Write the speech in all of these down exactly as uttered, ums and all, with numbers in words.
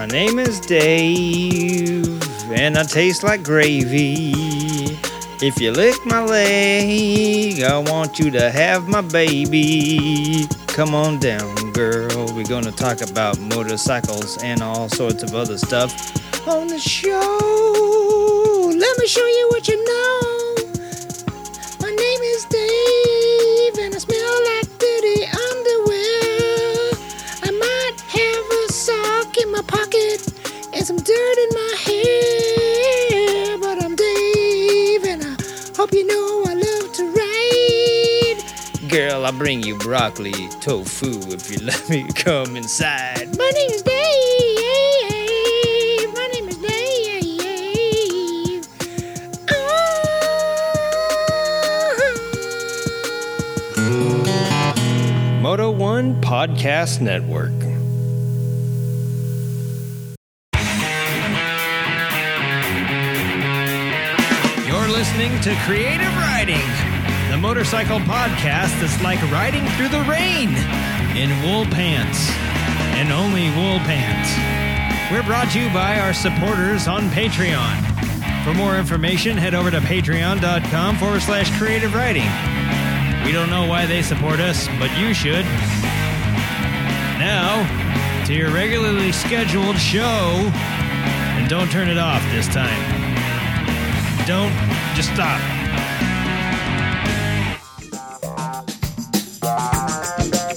My name is Dave, and I taste like gravy. If you lick my leg, I want you to have my baby. Come on down, girl. We're gonna talk about motorcycles and all sorts of other stuff on the show. Let me show you what you know. My name is Dave, and I smell like dirty underwear. I might have a sock in my pocket and some dirt in my hair, but I'm Dave, and I hope you know I love to ride. Girl, I'll bring you broccoli, tofu, if you let me come inside. My name is Dave. Moto One Podcast Network. You're listening to Creative Riding, the motorcycle podcast that's like riding through the rain in wool pants, and only wool pants. We're brought to you by our supporters on Patreon. For more information, head over to patreon.com forward slash creative writing. We don't know why they support us, but you should. Now, to your regularly scheduled show, and don't turn it off this time. Don't, just stop.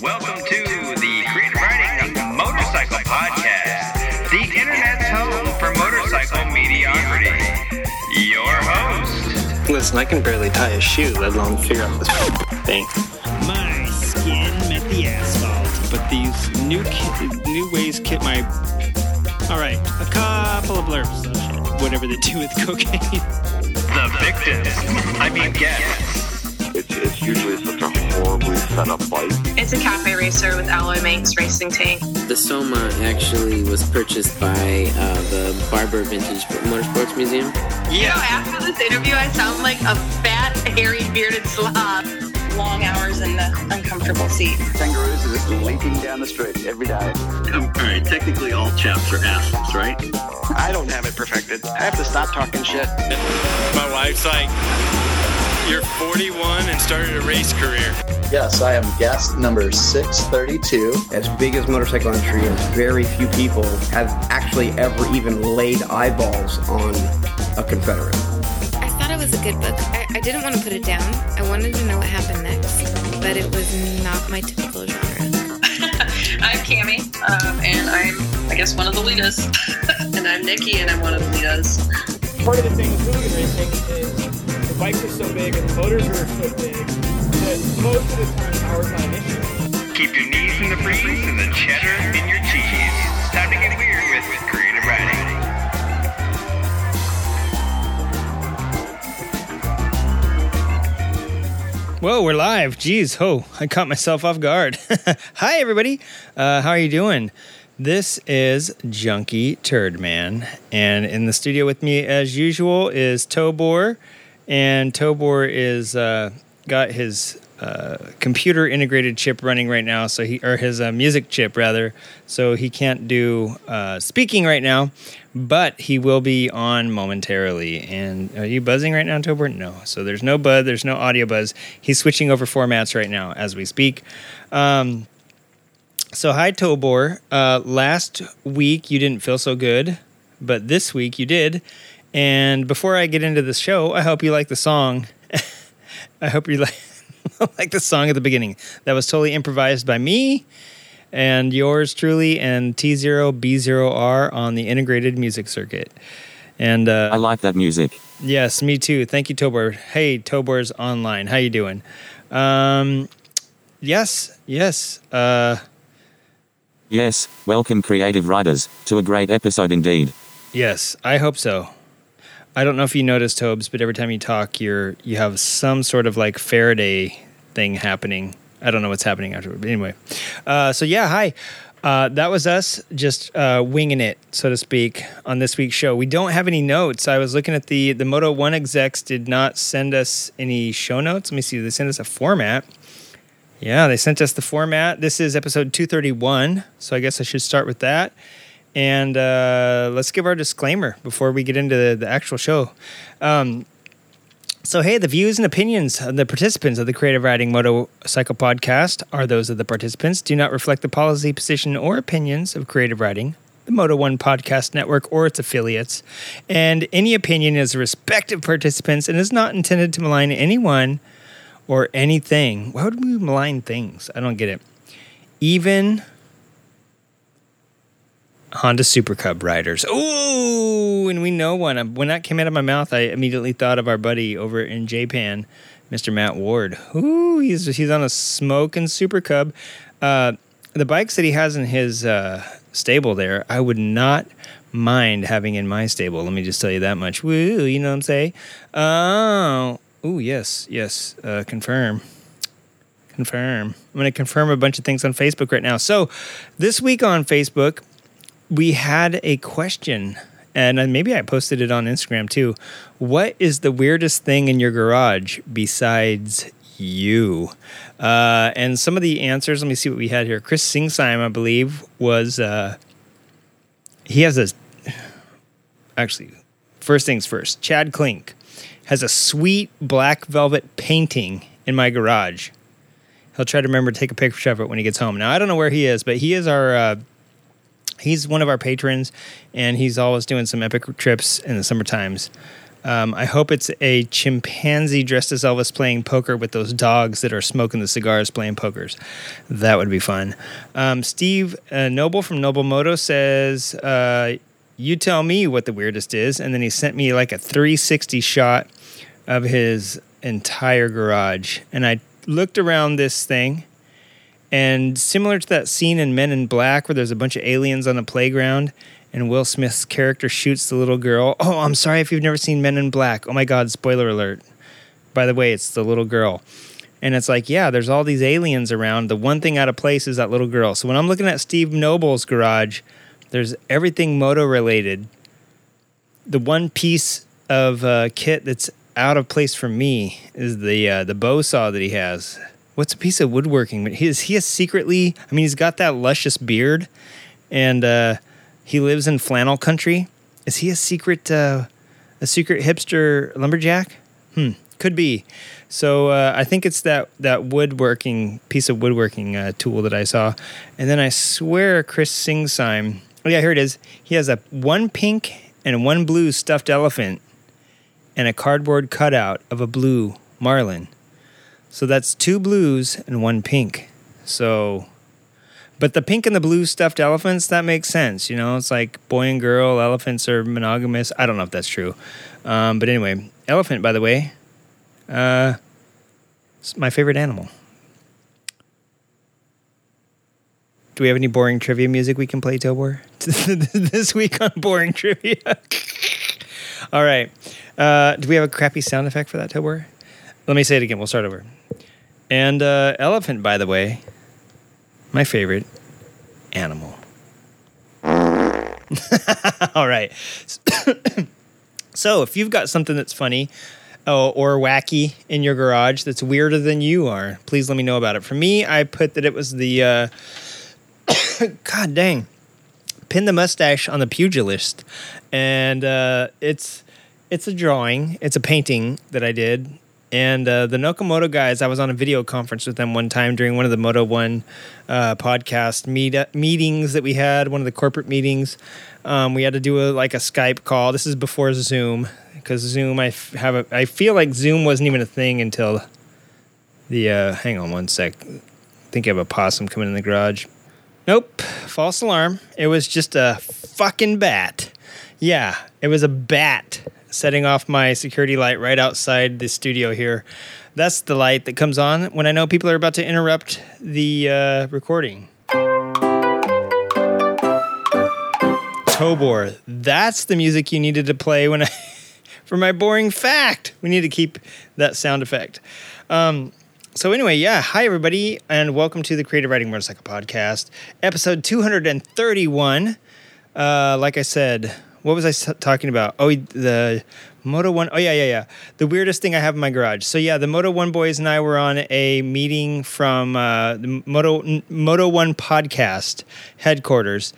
Welcome to the Creative Riding Motorcycle Podcast, the internet's home for motorcycle mediocrity. Your host. Listen, I can barely tie a shoe, let alone figure out this. My skin met the asphalt. But these new ki- new ways kit my... Alright, a couple of blurbs. Oh, shit. Whatever they do with cocaine. The victims. I mean, guess. It's, it's usually such a horribly set up bike. It's a cafe racer with alloy manx racing tank. The Soma actually was purchased by uh, the Barber Vintage Motorsports Museum. Yeah. You know, after this interview, I sound like a fat, hairy, bearded slob. Long hours in the uncomfortable seat. Kangaroos are just leaping down the street every day. Um, all right, technically all chaps are assholes, right? I don't have it perfected. I have to stop talking shit. My wife's like, you're forty-one and started a race career. Yes, I am guest number six thirty-two. As big as motorcycle entry is, very few people have actually ever even laid eyeballs on a Confederate. Was a good book. I, I didn't want to put it down. I wanted to know what happened next, but it was not my typical genre. I'm Cammie, um, and I'm, I guess, one of the leaders. And I'm Nikki, and I'm one of the leaders. Part of the thing with hooligan racing is the bikes are so big and the motors are so big that most of the time power's not an issue. Keep your knees in the breeze and the cheddar in your cheese. It's time to get weird with, with Creative Riding. Whoa, we're live. Jeez, ho, I caught myself off guard. Hi, everybody. Uh, how are you doing? This is Junkie Turd Man, and in the studio with me, as usual, is Tobor, and Tobor is uh, got his uh, computer integrated chip running right now, so he or his uh, music chip rather, so he can't do uh, speaking right now, but he will be on momentarily. And are you buzzing right now, Tobor? No. So there's no buzz. There's no audio buzz. He's switching over formats right now as we speak. Um, so hi, Tobor. Uh, last week you didn't feel so good, but this week you did. And before I get into the show, I hope you like the song. I hope you like like the song at the beginning. That was totally improvised by me. And yours truly, and T zero B zero R on the integrated music circuit. And uh, I like that music. Yes, me too. Thank you, Tobor. Hey, Tobor's online. How you doing? Um, yes, yes. Uh, yes, welcome, creative writers, to a great episode indeed. Yes, I hope so. I don't know if you noticed, Tobes, but every time you talk, you're you have some sort of like Faraday thing happening. I don't know what's happening afterward, but anyway. Uh, so, yeah, hi. Uh, that was us just uh, winging it, so to speak, on this week's show. We don't have any notes. I was looking at the, the Moto One execs did not send us any show notes. Let me see. They sent us a format. Yeah, they sent us the format. This is episode two thirty-one, so I guess I should start with that. And uh, let's give our disclaimer before we get into the, the actual show. Um, so, hey, the views and opinions of the participants of the Creative Riding Motorcycle Podcast are those of the participants, do not reflect the policy, position, or opinions of Creative Riding, the Moto One Podcast Network, or its affiliates. And any opinion is respective participants and is not intended to malign anyone or anything. Why would we malign things? I don't get it. Even Honda Super Cub riders. Oh, and we know one. When that came out of my mouth, I immediately thought of our buddy over in Japan, Mister Matt Ward. Ooh, he's he's on a smoking Super Cub. Uh, the bikes that he has in his uh, stable there, I would not mind having in my stable. Let me just tell you that much. Woo, you know what I'm saying? Oh, ooh, yes, yes, uh, confirm. Confirm. I'm going to confirm a bunch of things on Facebook right now. So this week on Facebook, we had a question, and maybe I posted it on Instagram too. What is the weirdest thing in your garage besides you? Uh, and some of the answers, let me see what we had here. Chris Singsheim, I believe, was, uh, he has a, actually, first things first, Chad Klink has a sweet black velvet painting in my garage. He'll try to remember to take a picture of it when he gets home. Now, I don't know where he is, but he is our... Uh, He's one of our patrons, and he's always doing some epic trips in the summer times. Um, I hope it's a chimpanzee dressed as Elvis playing poker with those dogs that are smoking the cigars playing pokers. That would be fun. Um, Steve uh, Noble from Noble Moto says, uh, you tell me what the weirdest is. And then he sent me like a three sixty shot of his entire garage. And I looked around this thing. And similar to that scene in Men in Black where there's a bunch of aliens on a playground and Will Smith's character shoots the little girl. Oh, I'm sorry if you've never seen Men in Black. Oh, my God, spoiler alert. By the way, it's the little girl. And it's like, yeah, there's all these aliens around. The one thing out of place is that little girl. So when I'm looking at Steve Noble's garage, there's everything moto-related. The one piece of uh, kit that's out of place for me is the uh, the bow saw that he has. What's a piece of woodworking? He is he is secretly... I mean, he's got that luscious beard, and uh, he lives in flannel country. Is he a secret uh, a secret hipster lumberjack? Hmm, could be. So uh, I think it's that, that woodworking, piece of woodworking uh, tool that I saw. And then I swear Chris Singsheim... Oh, yeah, here it is. He has a one pink and one blue stuffed elephant and a cardboard cutout of a blue marlin. So that's two blues and one pink. So, but the pink and the blue stuffed elephants, that makes sense. You know, it's like boy and girl, elephants are monogamous. I don't know if that's true. Um, but anyway, elephant, by the way, uh, it's my favorite animal. Do we have any boring trivia music we can play, Tobor? This week on boring trivia. All right. Uh, do we have a crappy sound effect for that, Tobor? Let me say it again. We'll start over. And uh, elephant, by the way, my favorite animal. All right. So if you've got something that's funny oh, or wacky in your garage that's weirder than you are, please let me know about it. For me, I put that it was the, uh, God dang, pin the mustache on the pugilist. And uh, it's it's a drawing. It's a painting that I did. And uh, the Nakamoto guys, I was on a video conference with them one time during one of the Moto One uh, podcast meet- meetings that we had, one of the corporate meetings. Um, we had to do a, like a Skype call. This is before Zoom, because Zoom, I f- have a, I feel like Zoom wasn't even a thing until the, uh, hang on one sec. I think I have a possum coming in the garage. Nope, false alarm. It was just a fucking bat. Yeah, it was a bat. Setting off my security light right outside the studio here. That's the light that comes on when I know people are about to interrupt the uh, recording. Tobor, that's the music you needed to play when I for my boring fact. We need to keep that sound effect. Um, so anyway, yeah, hi everybody, and welcome to the Creative Riding Motorcycle Podcast, episode two hundred thirty-one. Uh, like I said... What was I talking about? Oh, the Moto One. Oh, yeah, yeah, yeah. The weirdest thing I have in my garage. So, yeah, the Moto One boys and I were on a meeting from uh, the Moto Moto One podcast headquarters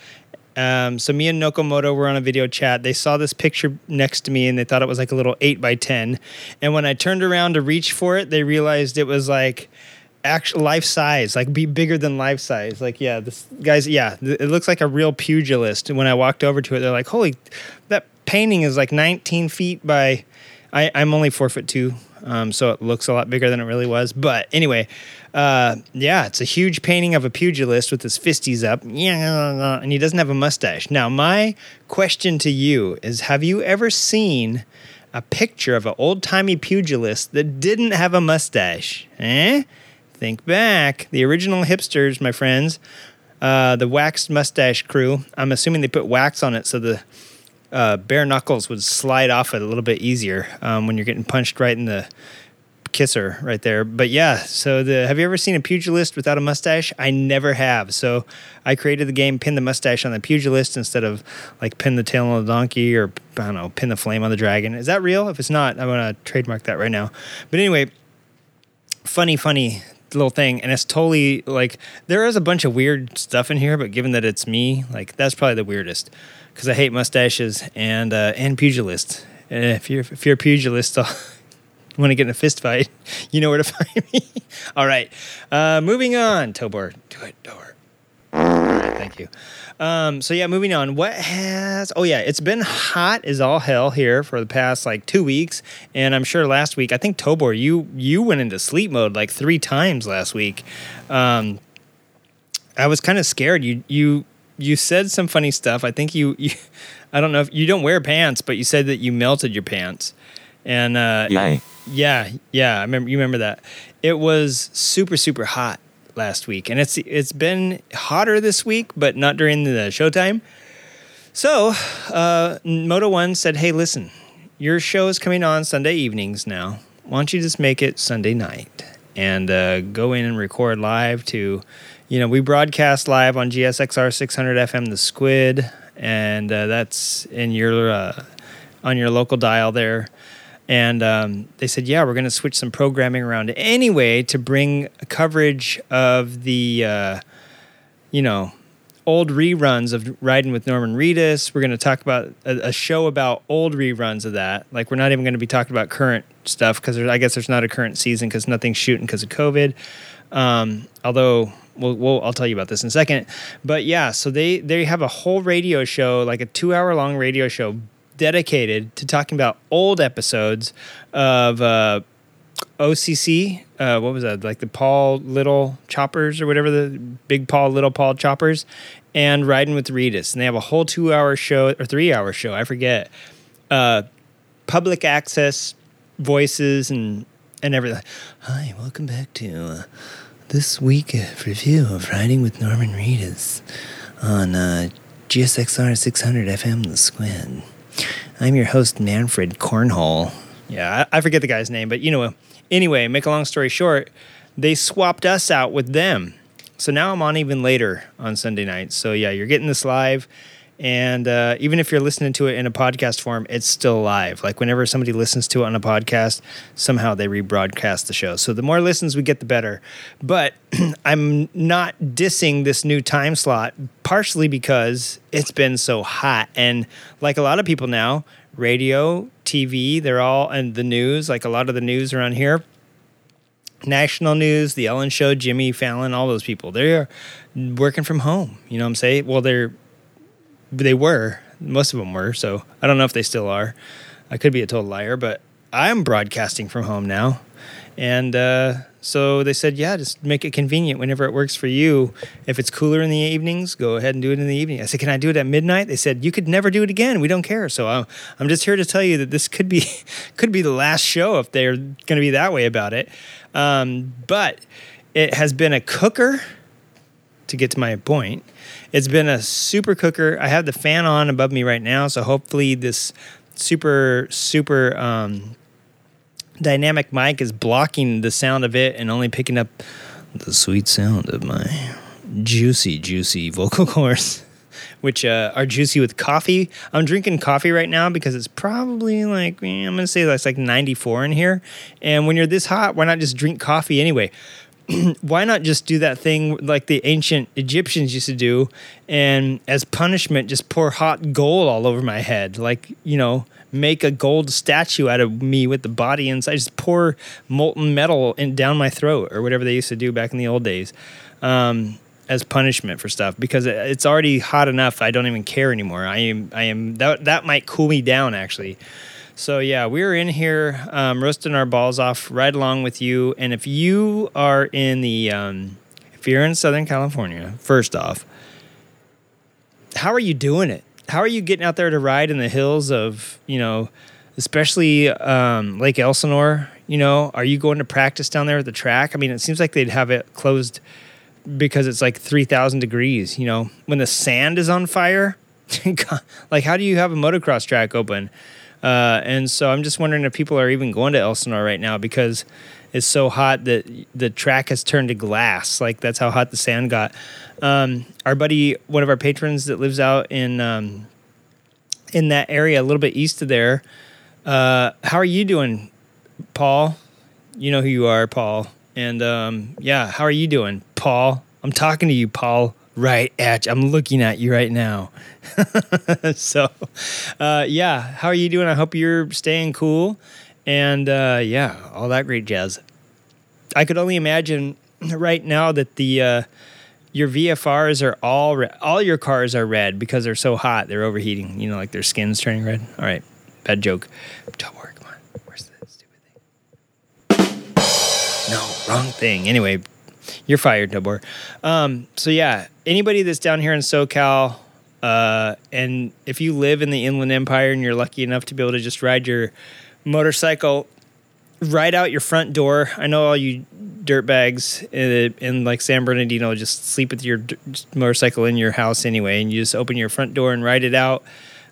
Um, so me and Nakamoto were on a video chat. They saw this picture next to me and they thought it was like a little eight by ten. And when I turned around to reach for it, they realized it was like actual life size, like be bigger than life size. Like, yeah, this guy's, yeah, th- it looks like a real pugilist. And when I walked over to it, they're like, holy, that painting is like nineteen feet by, I, I'm only four foot two. Um, so it looks a lot bigger than it really was. But anyway, uh, yeah, it's a huge painting of a pugilist with his fisties up. Yeah, and he doesn't have a mustache. Now, my question to you is, have you ever seen a picture of an old-timey pugilist that didn't have a mustache? Eh? Think back. The original hipsters, my friends, uh, the waxed mustache crew. I'm assuming they put wax on it so the Uh, bare knuckles would slide off it a little bit easier um, when you're getting punched right in the kisser right there. But yeah, so the have you ever seen a pugilist without a mustache? I never have. So I created the game, pin the mustache on the pugilist instead of like pin the tail on the donkey or, I don't know, pin the flame on the dragon. Is that real? If it's not, I want to trademark that right now. But anyway, funny, funny little thing, and it's totally like there is a bunch of weird stuff in here, but given that it's me, like that's probably the weirdest. Because I hate mustaches and uh, and pugilists. Uh, if you're if you're a pugilist, want to get in a fist fight, you know where to find me. All right, uh, moving on. Tobor, do it, Tobor. Thank you. Um, so yeah, moving on. What has? Oh yeah, it's been hot as all hell here for the past like two weeks, and I'm sure last week. I think Tobor, you you went into sleep mode like three times last week. Um, I was kind of scared. You you. You said some funny stuff. I think you, you, I don't know if you don't wear pants, but you said that you melted your pants. And, uh, Aye. yeah, yeah, I remember, you remember that. It was super, super hot last week. And it's, it's been hotter this week, but not during the showtime. So, uh, Moto One said, hey, listen, your show is coming on Sunday evenings now. Why don't you just make it Sunday night and, uh, go in and record live to, you know, we broadcast live on G S X R six hundred F M, the Squid, and uh, that's in your uh, on your local dial there. And um, they said, yeah, we're going to switch some programming around anyway to bring coverage of the, uh, you know, old reruns of Riding with Norman Reedus. We're going to talk about a, a show about old reruns of that. Like, we're not even going to be talking about current stuff because I guess there's not a current season because nothing's shooting because of COVID. Um, although... We'll, we'll, I'll tell you about this in a second. But yeah, so they, they have a whole radio show, like a two-hour-long radio show dedicated to talking about old episodes of uh, O C C. Uh, what was that? Like the Paul Little Choppers or whatever, the Big Paul, Little Paul Choppers, and Riding with Reedus. And they have a whole two-hour show or three-hour show, I forget, uh, public access voices and, and everything. Hi, welcome back to... Uh, This week uh, review of Riding with Norman Reedus on uh, G S X R six hundred F M, The Squid. I'm your host, Manfred Cornhole. Yeah, I, I forget the guy's name, but you know. Anyway, make a long story short, they swapped us out with them. So now I'm on even later on Sunday nights. So yeah, you're getting this live. And uh, even if you're listening to it in a podcast form, it's still live. Like whenever somebody listens to it on a podcast, somehow they rebroadcast the show. So the more listens we get, the better. But I'm not dissing this new time slot, partially because it's been so hot. And like a lot of people now, radio, T V, they're all, and the news, like a lot of the news around here, national news, The Ellen Show, Jimmy Fallon, all those people, they're working from home. You know what I'm saying? Well, they're... They were. Most of them were. So I don't know if they still are. I could be a total liar, but I'm broadcasting from home now. And uh, so they said, yeah, just make it convenient whenever it works for you. If it's cooler in the evenings, go ahead and do it in the evening. I said, can I do it at midnight? They said, you could never do it again. We don't care. So I'm, I'm just here to tell you that this could be could be the last show if they're going to be that way about it. Um, but it has been a cooker, to get to my point. It's been a super cooker. I have the fan on above me right now, so hopefully this super, super um, dynamic mic is blocking the sound of it and only picking up the sweet sound of my juicy, juicy vocal cords, which uh, are juicy with coffee. I'm drinking coffee right now because it's probably like, I'm going to say that's like ninety-four in here. And when you're this hot, why not just drink coffee anyway? why not just do that thing like the ancient Egyptians used to do, and as punishment, just pour hot gold all over my head? Like, you know, make a gold statue out of me with the body inside. Just pour molten metal in, down my throat or whatever they used to do back in the old days um, as punishment for stuff, because it, it's already hot enough. I don't even care anymore. I am, I am, that, that might cool me down, actually. So, yeah, we're in here um, roasting our balls off right along with you. And if you are in the, um, if you're in Southern California, first off, how are you doing it? How are you getting out there to ride in the hills of, you know, especially um, Lake Elsinore? You know, are you going to practice down there at the track? I mean, it seems like they'd have it closed because it's like three thousand degrees, you know, when the sand is on fire. Like, how do you have a motocross track open? Uh, and so I'm just wondering if people are even going to Elsinore right now, because it's so hot that the track has turned to glass. Like, that's how hot the sand got. Um, our buddy, one of our patrons that lives out in um, in that area, a little bit east of there. Uh, how are you doing, Paul? You know who you are, Paul. And, um, yeah, how are you doing, Paul? I'm talking to you, Paul. Right at you. I'm looking at you right now. So, uh, yeah, how are you doing? I hope you're staying cool. And, uh, yeah, all that great jazz. I could only imagine right now that the uh, your V F Rs are all re- all your cars are red because they're so hot. They're overheating. You know, like their skin's turning red. All right, bad joke. Don't worry. Come on. Where's that stupid thing? No, wrong thing. Anyway, you're fired, Dubor. Um, so, yeah, anybody that's down here in SoCal, uh, and if you live in the Inland Empire and you're lucky enough to be able to just ride your motorcycle right out your front door, I know all you dirtbags in, in, like, San Bernardino just sleep with your d- motorcycle in your house anyway, and you just open your front door and ride it out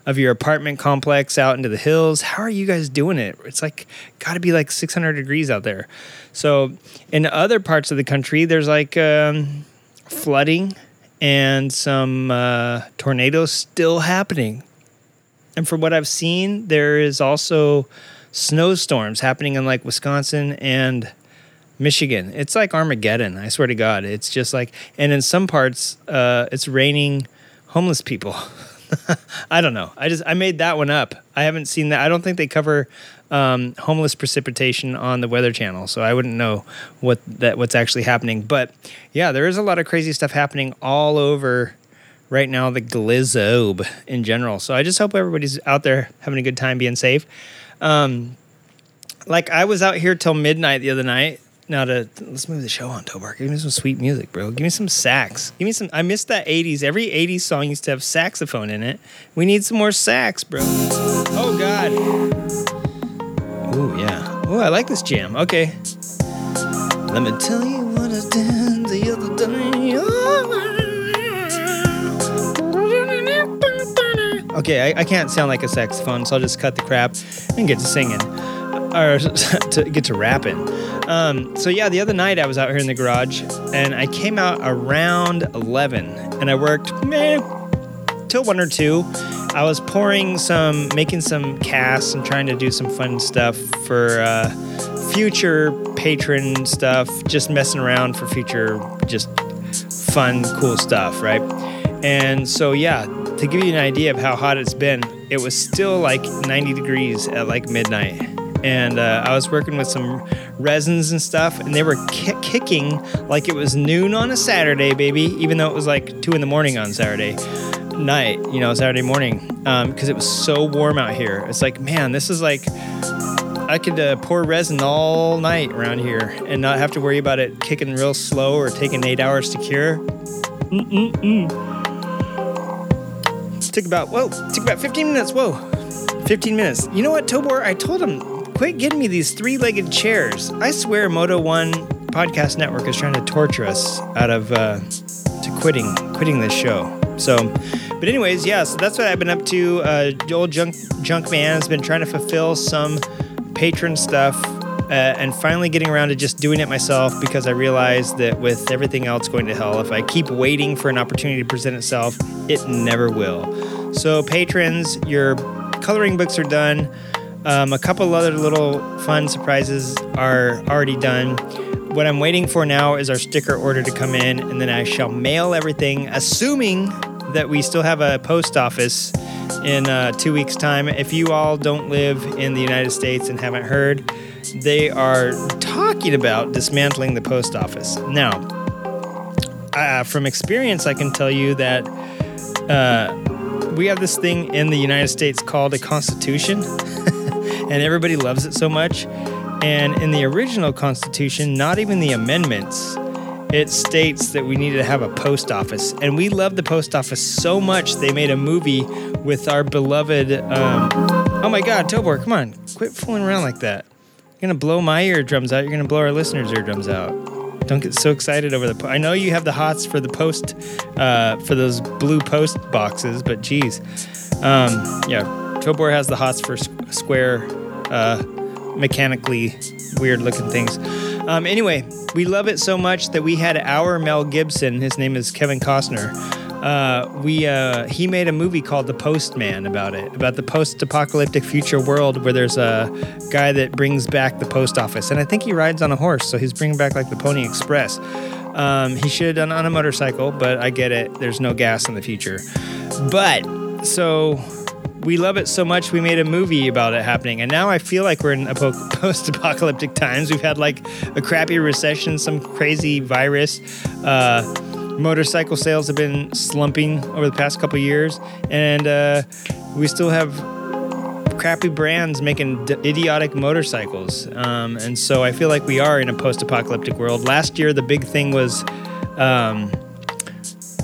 of your apartment complex out into the hills. How are you guys doing it? It's like got to be like six hundred degrees out there. So in other parts of the country, there's like um, flooding and some uh, tornadoes still happening. And from what I've seen, there is also snowstorms happening in like Wisconsin and Michigan. It's like Armageddon, I swear to God. It's just like, and in some parts, uh, it's raining homeless people. I don't know. I just I made that one up. I haven't seen that. I don't think they cover um, homeless precipitation on the Weather Channel, so I wouldn't know what that what's actually happening. But yeah, there is a lot of crazy stuff happening all over right now, the Glizzobe in general. So I just hope everybody's out there having a good time, being safe. Um, like I was out here till midnight the other night. Now to let's move the show on, Tobar. Give me some sweet music, bro. Give me some sax. Give me some. I miss that eighties. Every eighties song used to have saxophone in it. We need some more sax, bro. Oh God. Oh yeah. Oh, I like this jam. Okay. Let me tell you what I did the other day. Oh. Okay, I, I can't sound like a saxophone, so I'll just cut the crap and get to singing. Or to get to rapping. Um, so yeah, the other night I was out here in the garage, and I came out around eleven, and I worked meh, till one or two. I was pouring some, making some casts, and trying to do some fun stuff for uh, future patron stuff. Just messing around for future, just fun, cool stuff, right? And so yeah, to give you an idea of how hot it's been, it was still like ninety degrees at like midnight. And uh, I was working with some resins and stuff, and they were ki- kicking like it was noon on a Saturday, baby, even though it was like two in the morning on Saturday night, you know, Saturday morning, because um, it was so warm out here. It's like, man, this is like, I could uh, pour resin all night around here and not have to worry about it kicking real slow or taking eight hours to cure. Mm-mm-mm. Took about, whoa, took about fifteen minutes, whoa, fifteen minutes. You know what, Tobor, I told him, quit getting me these three-legged chairs. I swear Moto One Podcast Network is trying to torture us out of uh, to quitting quitting this show. So, but anyways, yeah, so that's what I've been up to. Uh, old junk, junk man has been trying to fulfill some patron stuff uh, and finally getting around to just doing it myself, because I realized that with everything else going to hell, if I keep waiting for an opportunity to present itself, it never will. So patrons, your coloring books are done. Um, a couple other little fun surprises are already done. What I'm waiting for now is our sticker order to come in, and then I shall mail everything, assuming that we still have a post office in uh, two weeks' time. If you all don't live in the United States and haven't heard, they are talking about dismantling the post office. Now, uh, from experience, I can tell you that uh, we have this thing in the United States called a constitution, and everybody loves it so much. And in the original Constitution, not even the amendments, it states that we needed to have a post office. And we love the post office so much, they made a movie with our beloved... Um, oh my God, Tobor, come on. Quit fooling around like that. You're going to blow my eardrums out. You're going to blow our listeners' eardrums out. Don't get so excited over the... Po- I know you have the hots for the post, uh, for those blue post boxes, but geez. Um, yeah, Tobor has the hots for square... Uh, mechanically weird looking things. Um, anyway, we love it so much that we had our Mel Gibson, his name is Kevin Costner, uh, we uh, he made a movie called The Postman about it, about the post-apocalyptic future world where there's a guy that brings back the post office. And I think he rides on a horse, so he's bringing back like the Pony Express. Um, he should have done it on a motorcycle, but I get it. There's no gas in the future. But, so... we love it so much we made a movie about it happening. And now I feel like we're in a post-apocalyptic times. We've had like a crappy recession, some crazy virus. Uh, motorcycle sales have been slumping over the past couple years. And uh, we still have crappy brands making d- idiotic motorcycles. Um, and so I feel like we are in a post-apocalyptic world. Last year, the big thing was um,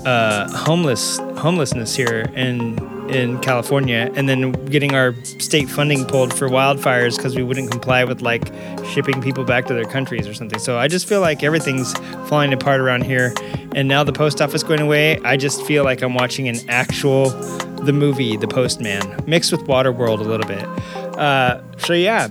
uh, homeless homelessness here in... in California, and then getting our state funding pulled for wildfires because we wouldn't comply with like shipping people back to their countries or something. So I just feel like everything's falling apart around here, and now the post office going away, I just feel like I'm watching an actual the movie The Postman mixed with Waterworld a little bit. Uh, so yeah,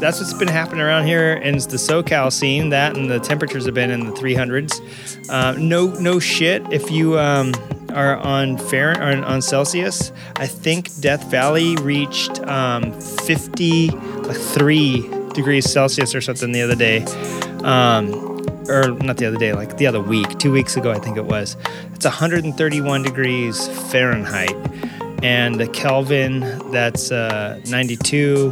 that's what's been happening around here in the SoCal scene. That and the temperatures have been in the three hundreds. Uh, no, no shit. If you um, are on Fair on, on Celsius, I think Death Valley reached um, fifty-three degrees Celsius or something the other day, um, or not the other day, like the other week, two weeks ago I think it was. It's one hundred thirty-one degrees Fahrenheit, and the Kelvin that's uh, ninety-two.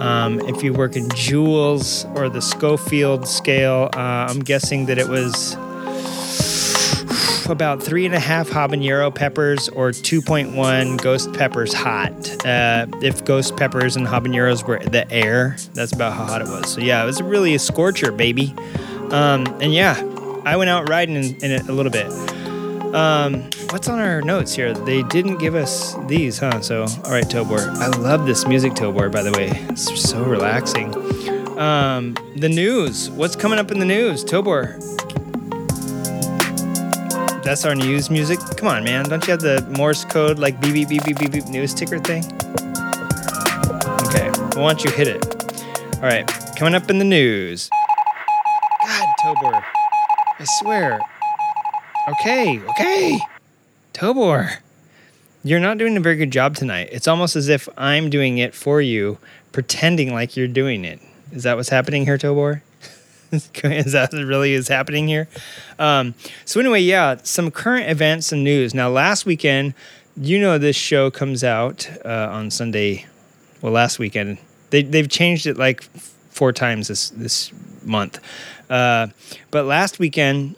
Um, if you work in joules or the Schofield scale, uh, I'm guessing that it was about three and a half habanero peppers or two point one ghost peppers hot. Uh, if ghost peppers and habaneros were the air, that's about how hot it was. So yeah, it was really a scorcher, baby. Um, and yeah, I went out riding in, in it a little bit. Um, what's on our notes here? They didn't give us these, huh? So, all right, Tobor. I love this music, Tobor, by the way. It's so relaxing. Um, the news. What's coming up in the news, Tobor? That's our news music. Come on, man. Don't you have the Morse code, like beep, beep, beep, beep, beep, beep news ticker thing? Okay. Well, why don't you hit it? All right. Coming up in the news. God, Tobor. I swear. Okay. Okay. Tobor. You're not doing a very good job tonight. It's almost as if I'm doing it for you, pretending like you're doing it. Is that what's happening here, Tobor? Is that really is happening here? Um, so anyway, yeah, some current events and news. Now, last weekend, you know this show comes out uh, on Sunday. Well, last weekend. They, they've changed it like four times this, this month. Uh, but last weekend,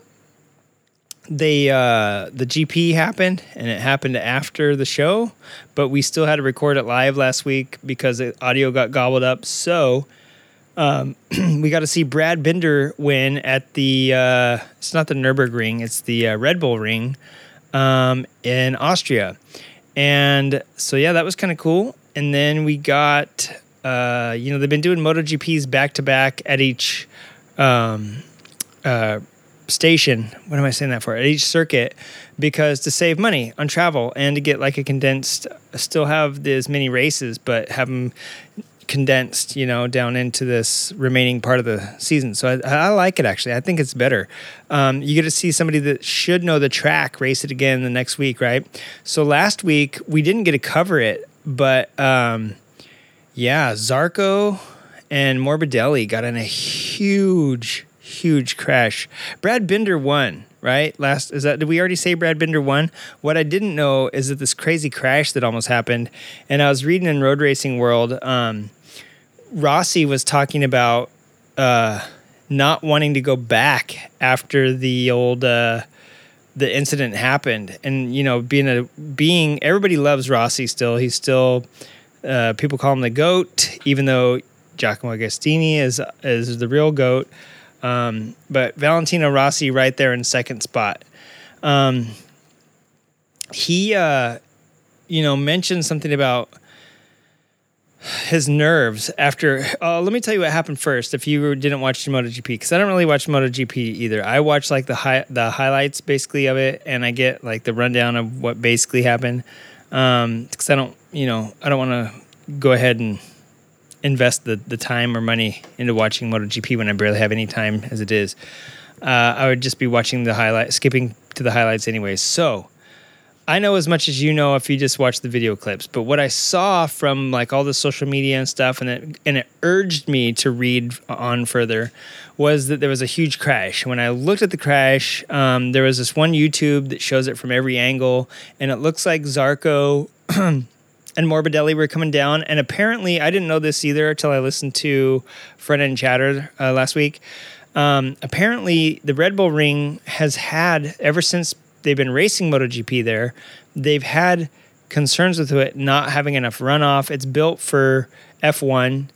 they uh, the G P happened, and it happened after the show. But we still had to record it live last week because the audio got gobbled up. So... Um, we got to see Brad Binder win at the, uh, it's not the Nürburgring, it's the uh, Red Bull Ring um, in Austria. And so, yeah, that was kind of cool. And then we got, uh, you know, they've been doing MotoGPs back-to-back at each um, uh, station. What am I saying that for? At each circuit, because to save money on travel and to get like a condensed, still have as many races, but have them... condensed, you know, down into this remaining part of the season. So I, I like it, actually. I think it's better. Um, you get to see somebody that should know the track race it again the next week, right? So last week, we didn't get to cover it, but, um, yeah, Zarco and Morbidelli got in a huge, huge crash. Brad Binder won, right? Last is that? Did we already say Brad Binder won? What I didn't know is that this crazy crash that almost happened. And I was reading in Road Racing World, um, Rossi was talking about uh, not wanting to go back after the old uh, the incident happened, and you know, being a being everybody loves Rossi still. He's still uh, people call him the GOAT, even though Giacomo Agostini is is the real GOAT. Um, but Valentino Rossi right there in second spot. Um, he uh, you know mentioned something about his nerves after. Uh, let me tell you what happened first. If you didn't watch MotoGP, because I don't really watch MotoGP either. I watch like the hi- the highlights basically of it, and I get like the rundown of what basically happened. Um, because I don't, you know, I don't want to go ahead and invest the the time or money into watching MotoGP when I barely have any time as it is. Uh, I would just be watching the highlight, skipping to the highlights anyway. So. I know as much as you know if you just watch the video clips, but what I saw from like all the social media and stuff, and it, and it urged me to read on further, was that there was a huge crash. When I looked at the crash, um, there was this one YouTube that shows it from every angle, and it looks like Zarco and Morbidelli were coming down. And apparently, I didn't know this either until I listened to Front End Chatter uh, last week. Um, apparently, the Red Bull Ring has had, ever since they've been racing MotoGP there, they've had concerns with it not having enough runoff. It's built for F one,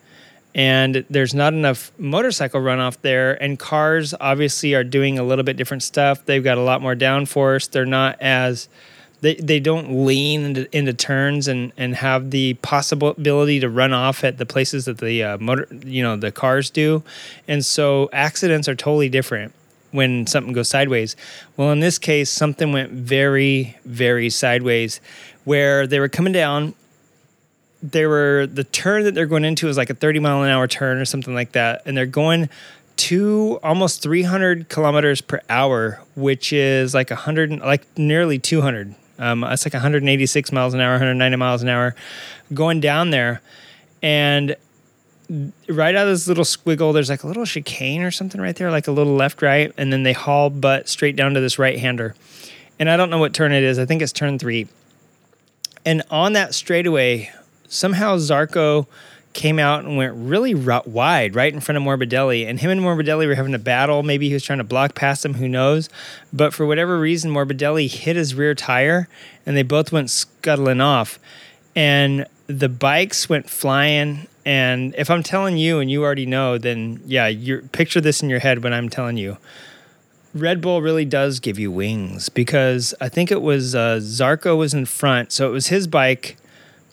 and there's not enough motorcycle runoff there, and cars obviously are doing a little bit different stuff. They've got a lot more downforce. They're not as... They, they don't lean into, into turns and, and have the possibility to run off at the places that the uh, motor, you know, the cars do. And so accidents are totally different when something goes sideways. Well, in this case, something went very, very sideways where they were coming down. They were, the turn that they're going into is like a thirty mile an hour turn or something like that. And they're going to almost three hundred kilometers per hour, which is like one hundred, like nearly two hundred. Um, it's like one hundred eighty-six miles an hour, one hundred ninety miles an hour going down there. And right out of this little squiggle, there's like a little chicane or something right there, like a little left, right, and then they haul butt straight down to this right-hander. And I don't know what turn it is. I think it's turn three. And on that straightaway, somehow Zarco came out and went really wide right in front of Morbidelli. And him and Morbidelli were having a battle. Maybe he was trying to block past him, who knows. But for whatever reason, Morbidelli hit his rear tire, and they both went scuttling off. And the bikes went flying. And if I'm telling you and you already know, then yeah, you picture this in your head when I'm telling you. Red Bull really does give you wings, because I think it was uh, Zarco was in front, so it was his bike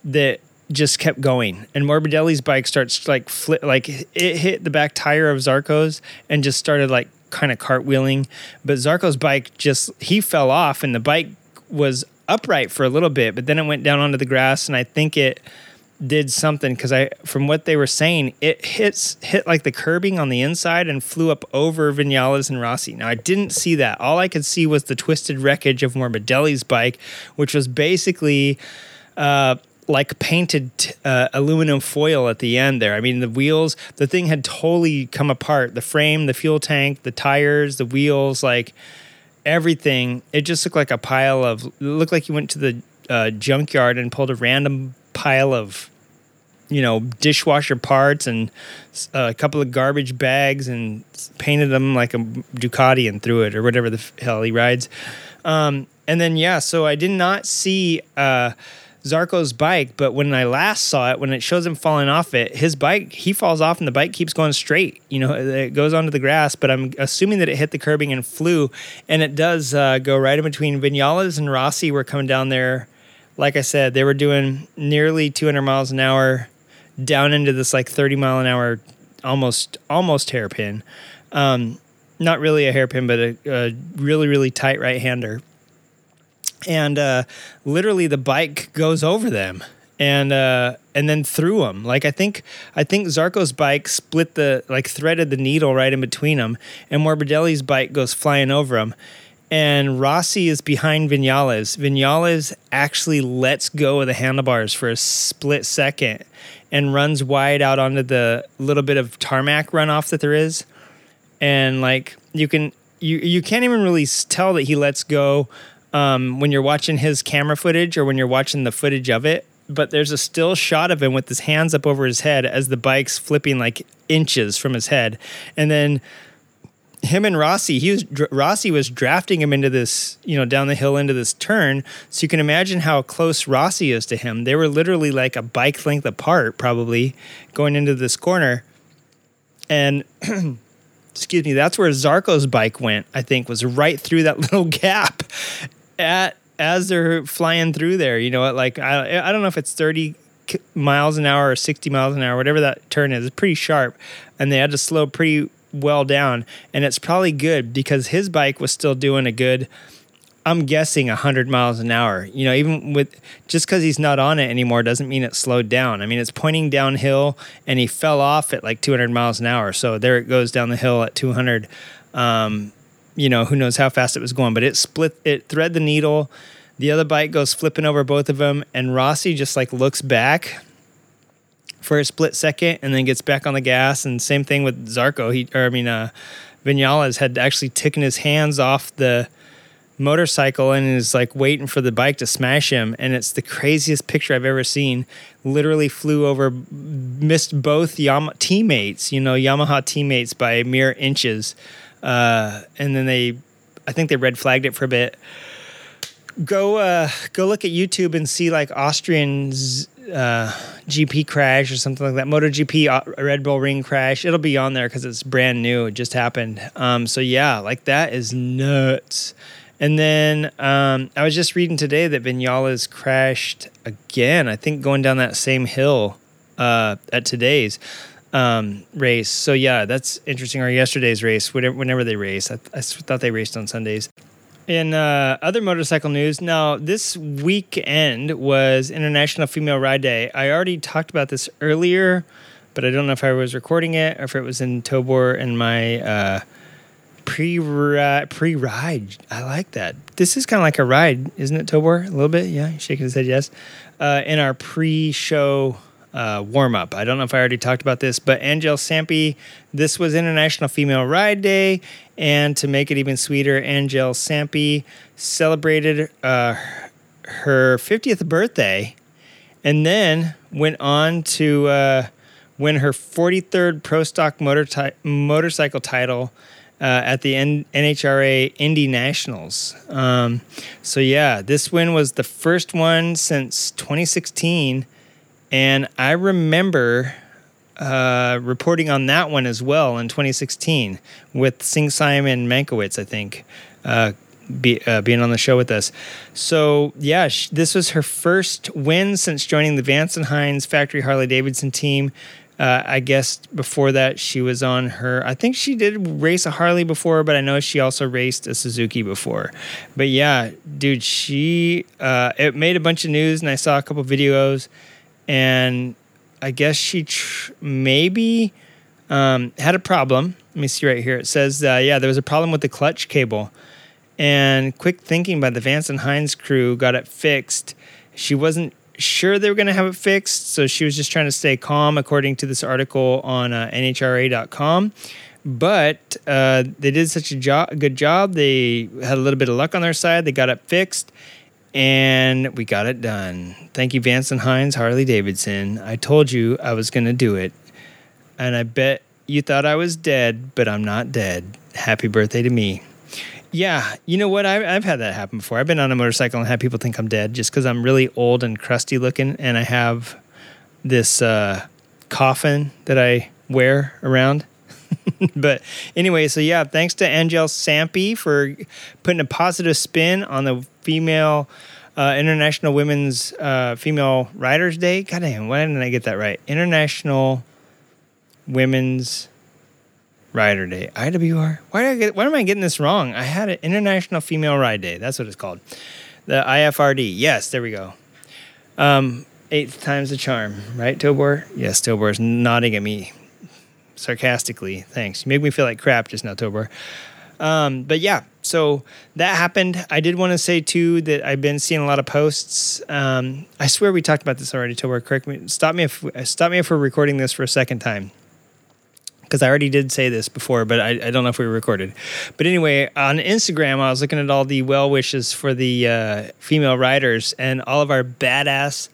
that just kept going. And Morbidelli's bike starts like flip, like it hit the back tire of Zarco's and just started like kind of cartwheeling. But Zarco's bike just, he fell off, and the bike was upright for a little bit, but then it went down onto the grass, and I think it did something, because I, from what they were saying, it hits hit like the curbing on the inside and flew up over Vinales and Rossi. Now, I didn't see that. All I could see was the twisted wreckage of Morbidelli's bike, which was basically uh, like painted uh, aluminum foil at the end there. I mean, the wheels, the thing had totally come apart. The frame, the fuel tank, the tires, the wheels, like everything. It just looked like a pile of, it looked like you went to the uh, junkyard and pulled a random pile of, you know, dishwasher parts and a couple of garbage bags and painted them like a Ducati and threw it, or whatever the hell he rides. Um, and then, yeah, so I did not see uh, Zarco's bike, but when I last saw it, when it shows him falling off it, his bike, he falls off and the bike keeps going straight. You know, it goes onto the grass, but I'm assuming that it hit the curbing and flew, and it does uh, go right in between. Vinales and Rossi were coming down there. Like I said, they were doing nearly two hundred miles an hour down into this like thirty mile an hour almost almost hairpin. Um, not really a hairpin, but a, a really, really tight right-hander. And uh, literally the bike goes over them and uh, and then through them. Like I think I think Zarco's bike split the, like threaded the needle right in between them, and Morbidelli's bike goes flying over them. And Rossi is behind Vinales. Vinales actually lets go of the handlebars for a split second and runs wide out onto the little bit of tarmac runoff that there is. and like you can you you can't even really tell that he lets go um, when you're watching his camera footage or when you're watching the footage of it. But there's a still shot of him with his hands up over his head as the bike's flipping like inches from his head, and then him and Rossi, he was Rossi was drafting him into this, you know, down the hill into this turn. So you can imagine how close Rossi is to him. They were literally like a bike length apart, probably going into this corner. And excuse me, that's where Zarco's bike went. I think was right through that little gap at as they're flying through there. You know, at like I I don't know if it's thirty miles an hour or sixty miles an hour, whatever that turn is. It's pretty sharp, and they had to slow pretty well down, and it's probably good because his bike was still doing a good, I'm guessing one hundred miles an hour. You know, even with just because he's not on it anymore doesn't mean it slowed down. I mean, it's pointing downhill, and he fell off at like two hundred miles an hour. So there it goes down the hill at two hundred. Um, you know, who knows how fast it was going, but it split, it thread the needle. The other bike goes flipping over both of them, and Rossi just like looks back for a split second and then gets back on the gas. And same thing with Zarco. He, or I mean, uh, Vinales had actually taken his hands off the motorcycle and is like waiting for the bike to smash him. And it's the craziest picture I've ever seen. Literally flew over, missed both Yama- teammates, you know, Yamaha teammates by mere inches. Uh, and then they, I think they red flagged it for a bit. Go, uh, go look at YouTube and see like Austrians, Uh, G P crash or something like that. MotoGP uh, Red Bull Ring crash. It'll be on there because it's brand new. It just happened. Um, so yeah, like that is nuts. And then um, I was just reading today that Vinales crashed again. I think going down that same hill uh, at today's um, race. So yeah, that's interesting. Or yesterday's race, whatever, whenever they race. I, I thought they raced on Sundays. In uh, other motorcycle news, now this weekend was International Female Ride Day. I already talked about this earlier, but I don't know if I was recording it or if it was in Tobor and my uh, pre-ri- pre-ride. I like that. This is kind of like a ride, isn't it, Tobor? A little bit, yeah. He's shaking his head, yes. Uh, in our pre-show uh, warm-up. I don't know if I already talked about this, but Angelle Sampey, this was International Female Ride Day. And to make it even sweeter, Angelle Sampey celebrated uh, her fiftieth birthday and then went on to uh, win her forty-third Pro Stock motor ti- motorcycle title uh, at the N- N H R A Indy Nationals. Um, so, yeah, this win was the first one since twenty sixteen. And I remember Uh, reporting on that one as well in twenty sixteen with Sing Simon Mankiewicz, I think, uh, be, uh, being on the show with us. So, yeah, sh- this was her first win since joining the Vance and Hines factory Harley-Davidson team. Uh, I guess before that she was on her, I think she did race a Harley before, but I know she also raced a Suzuki before. But, yeah, dude, she uh, it made a bunch of news, and I saw a couple videos, and I guess she tr- maybe um, had a problem. Let me see right here. It says, uh, yeah, there was a problem with the clutch cable. And quick thinking by the Vance and Hines crew got it fixed. She wasn't sure they were going to have it fixed, so she was just trying to stay calm, according to this article on uh, N H R A dot com. But uh, they did such a jo- good job. They had a little bit of luck on their side. They got it fixed. And we got it done. Thank you, Vance and Hines, Harley-Davidson. I told you I was going to do it. And I bet you thought I was dead, but I'm not dead. Happy birthday to me. Yeah, you know what? I, I've had that happen before. I've been on a motorcycle and had people think I'm dead just because I'm really old and crusty looking, and I have this uh, coffin that I wear around. But anyway, so yeah, thanks to Angelle Sampey for putting a positive spin on the female uh, International Women's uh, Female Riders Day. God damn, why didn't I get that right? International Women's Rider Day. I W R. Why did I get? Why am I getting this wrong? I had an International Female Ride Day. That's what it's called. The I F R D. Yes, there we go. Um, eighth time's the charm, right, Tobor? Yes, Tobor's nodding at me sarcastically. Thanks. You make me feel like crap just now, Tobor. Um, but yeah, so that happened. I did want to say too that I've been seeing a lot of posts. Um, I swear we talked about this already, Tobor. Correct me. Stop me if stop me if we're recording this for a second time. because I already did say this before, but I, I don't know if we recorded. But anyway, on Instagram, I was looking at all the well wishes for the uh, female riders, and all of our badass,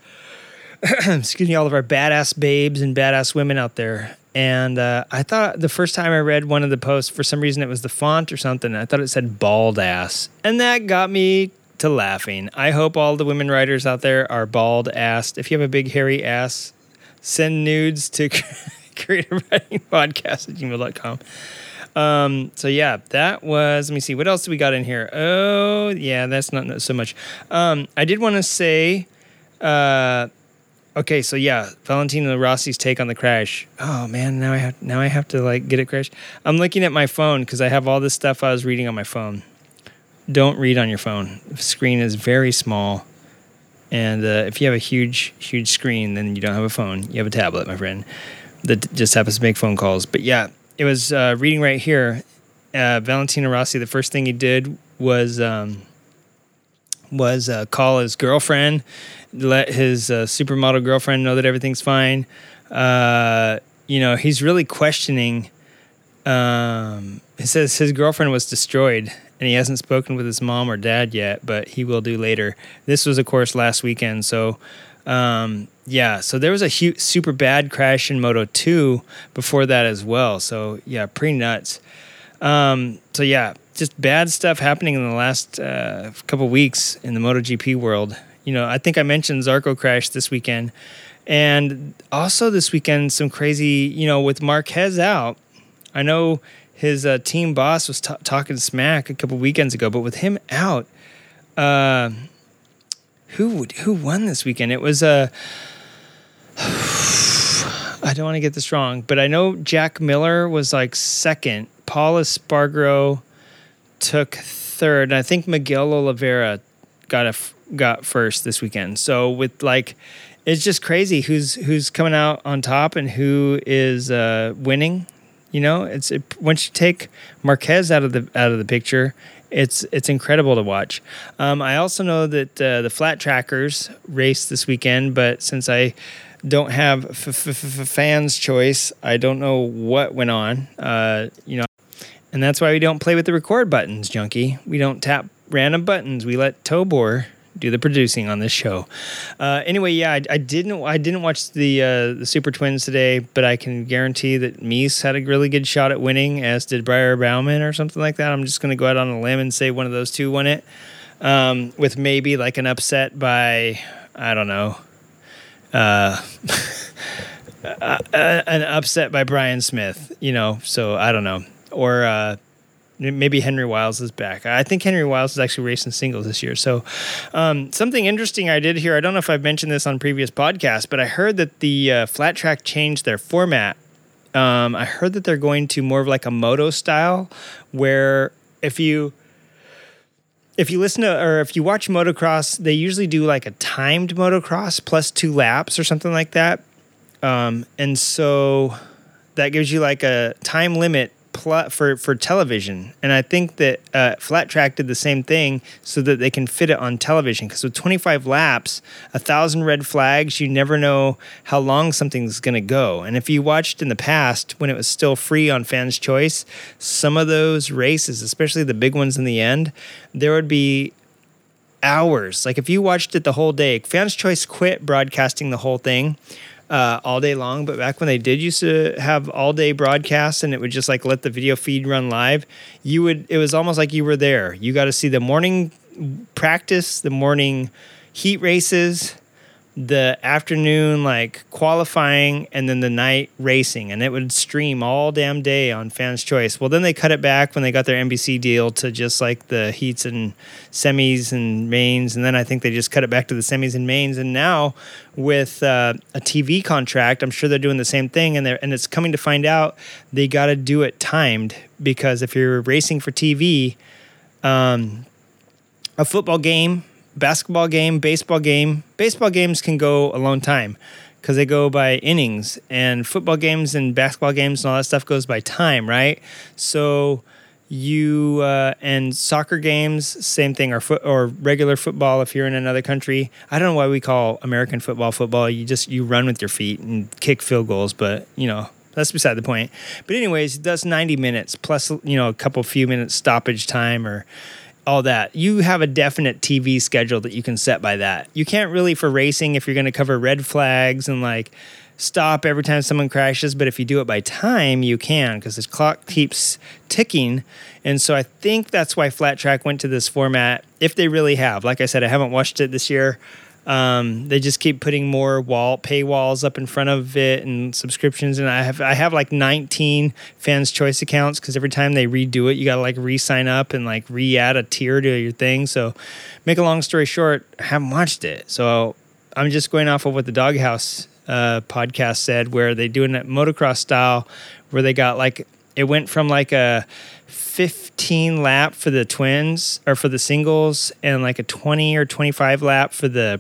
excuse me, all of our badass babes and badass women out there. And uh, I thought the first time I read one of the posts, for some reason it was the font or something, I thought it said bald ass. And that got me to laughing. I hope all the women writers out there are bald-assed. If you have a big hairy ass, send nudes to Creative Riding Podcast at gmail dot com. Um, so yeah, that was, let me see, what else do we got in here? Oh, yeah, that's not, not so much. Um, I did want to say, uh, okay, so yeah, Valentino Rossi's take on the crash. Oh man, now I have, now I have to like get it crashed. I'm looking at my phone because I have all this stuff I was reading on my phone. Don't read on your phone. The screen is very small. And uh, if you have a huge, huge screen, then you don't have a phone. You have a tablet, my friend, that just happens to make phone calls. But yeah, it was uh, reading right here. Uh, Valentino Rossi, the first thing he did was um, was uh, call his girlfriend, let his uh, supermodel girlfriend know that everything's fine. Uh, you know, he's really questioning. Um, it says his girlfriend was destroyed. And he hasn't spoken with his mom or dad yet, but he will do later. This was, of course, last weekend. So, um, yeah. So there was a hu- super bad crash in Moto two before that as well. So, yeah, pretty nuts. Um, so, yeah, just bad stuff happening in the last uh, couple weeks in the MotoGP world. You know, I think I mentioned Zarco crashed this weekend. And also this weekend, some crazy, you know, with Marquez out, I know... His uh, team boss was t- talking smack a couple weekends ago, but with him out, uh, who would, who won this weekend? It was uh, I don't want to get this wrong, but I know Jack Miller was like second. Paul Espargaro took third, and I think Miguel Oliveira got a f- got first this weekend. So with like, it's just crazy who's who's coming out on top and who is uh, winning. You know, it's it, once you take Marquez out of the out of the picture, it's it's incredible to watch. Um, I also know that uh, the Flat Trackers raced this weekend, but since I don't have f- f- f- fans' choice, I don't know what went on. Uh, you know, and that's why we don't play with the record buttons, junkie. We don't tap random buttons. We let Tobor do the producing on this show. Uh, anyway, yeah, I, I didn't. I didn't watch the uh, the Super Twins today, but I can guarantee that Meese had a really good shot at winning, as did Briar Bauman or something like that. I'm just going to go out on a limb and say one of those two won it, um, with maybe like an upset by I don't know, uh, an upset by Brian Smith. You know, so I don't know, or. Uh, Maybe Henry Wiles is back. I think Henry Wiles is actually racing singles this year. So um, something interesting I did here, I don't know if I've mentioned this on previous podcasts, but I heard that the uh, flat track changed their format. Um, I heard that they're going to more of like a moto style where if you if you listen to or if you watch motocross, they usually do like a timed motocross plus two laps or something like that. Um, and so that gives you like a time limit For, for television, and I think that uh, Flat Track did the same thing so that they can fit it on television, because with twenty-five laps, a thousand red flags, you never know how long something's going to go. And if you watched in the past when it was still free on Fans Choice, some of those races, especially the big ones in the end, there would be hours. Like if you watched it the whole day, Fans Choice quit broadcasting the whole thing. Uh, all day long, but back when they did used to have all day broadcasts and it would just like let the video feed run live, you would, it was almost like you were there. You got to see the morning practice, the morning heat races, the afternoon like qualifying, and then the night racing, and it would stream all damn day on Fans Choice. Well, then they cut it back when they got their N B C deal to just like the heats and semis and mains, and then I think they just cut it back to the semis and mains, and now with uh, a T V contract, I'm sure they're doing the same thing, and they're and it's coming to find out they got to do it timed, because if you're racing for T V, um, a football game, basketball game, baseball game. Baseball games can go a long time because they go by innings, and football games and basketball games and all that stuff goes by time, right? So you uh, and soccer games, same thing, or fo- or regular football if you're in another country. I don't know why we call American football football. You just you run with your feet and kick field goals, but you know that's beside the point. But anyways, it does ninety minutes plus, you know, a couple few minutes stoppage time or all that. You have a definite T V schedule that you can set by that. You can't really for racing if you're going to cover red flags and like stop every time someone crashes. But if you do it by time, you can, because the clock keeps ticking. And so I think that's why Flat Track went to this format, if they really have. Like I said, I haven't watched it this year. Um, they just keep putting more wall paywalls up in front of it and subscriptions. And I have, I have like nineteen fans choice accounts, because every time they redo it, you got to like re-sign up and like re-add a tier to your thing. So make a long story short, I haven't watched it. So I'm just going off of what the Doghouse uh, podcast said, where they doing that motocross style where they got like, it went from like a fifteen lap for the twins or for the singles and like a twenty or twenty-five lap for the,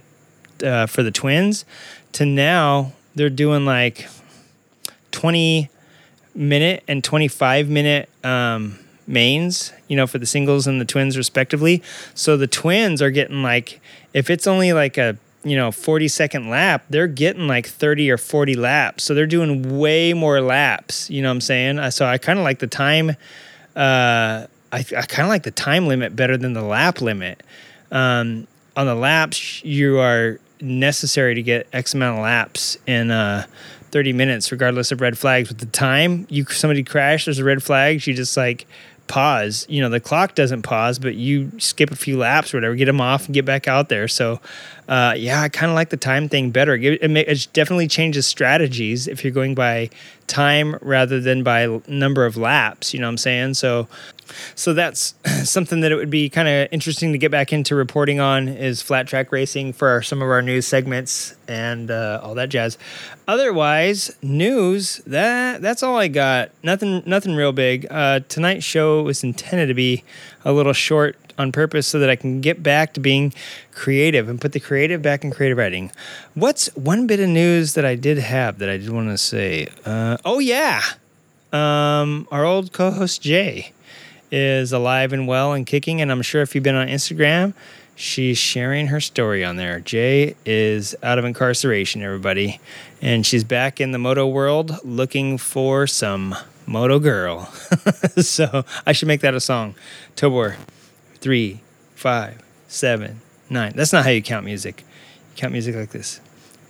Uh, for the twins, to now they're doing like twenty minute and twenty-five minute um, mains, you know, for the singles and the twins respectively. So the twins are getting like, if it's only like a, you know, forty second lap, they're getting like thirty or forty laps. So they're doing way more laps, you know what I'm saying? So I kind of like the time, uh, I, I kind of like the time limit better than the lap limit. Um, on the laps, you are necessary to get X amount of laps in uh, thirty minutes, regardless of red flags. With the time, you somebody crashed, there's a red flag, you just like pause. You know, the clock doesn't pause, but you skip a few laps or whatever, get them off and get back out there. So, uh, yeah, I kind of like the time thing better. It, it, it definitely changes strategies if you're going by time rather than by number of laps, you know what I'm saying? So... So that's something that it would be kind of interesting to get back into reporting on, is flat track racing for our, some of our news segments and uh, all that jazz. Otherwise, news, that that's all I got. Nothing nothing real big. Uh, tonight's show was intended to be a little short on purpose so that I can get back to being creative and put the creative back in creative writing. What's one bit of news that I did have that I did want to say? Uh, oh, yeah. Um, our old co-host, Jay, is alive and well and kicking, and I'm sure if you've been on Instagram, she's sharing her story on there. Jay is out of incarceration, everybody, and she's back in the moto world looking for some moto girl. So I should make that a song. Tobor, three, five, seven, nine. That's not how you count music. You count music like this.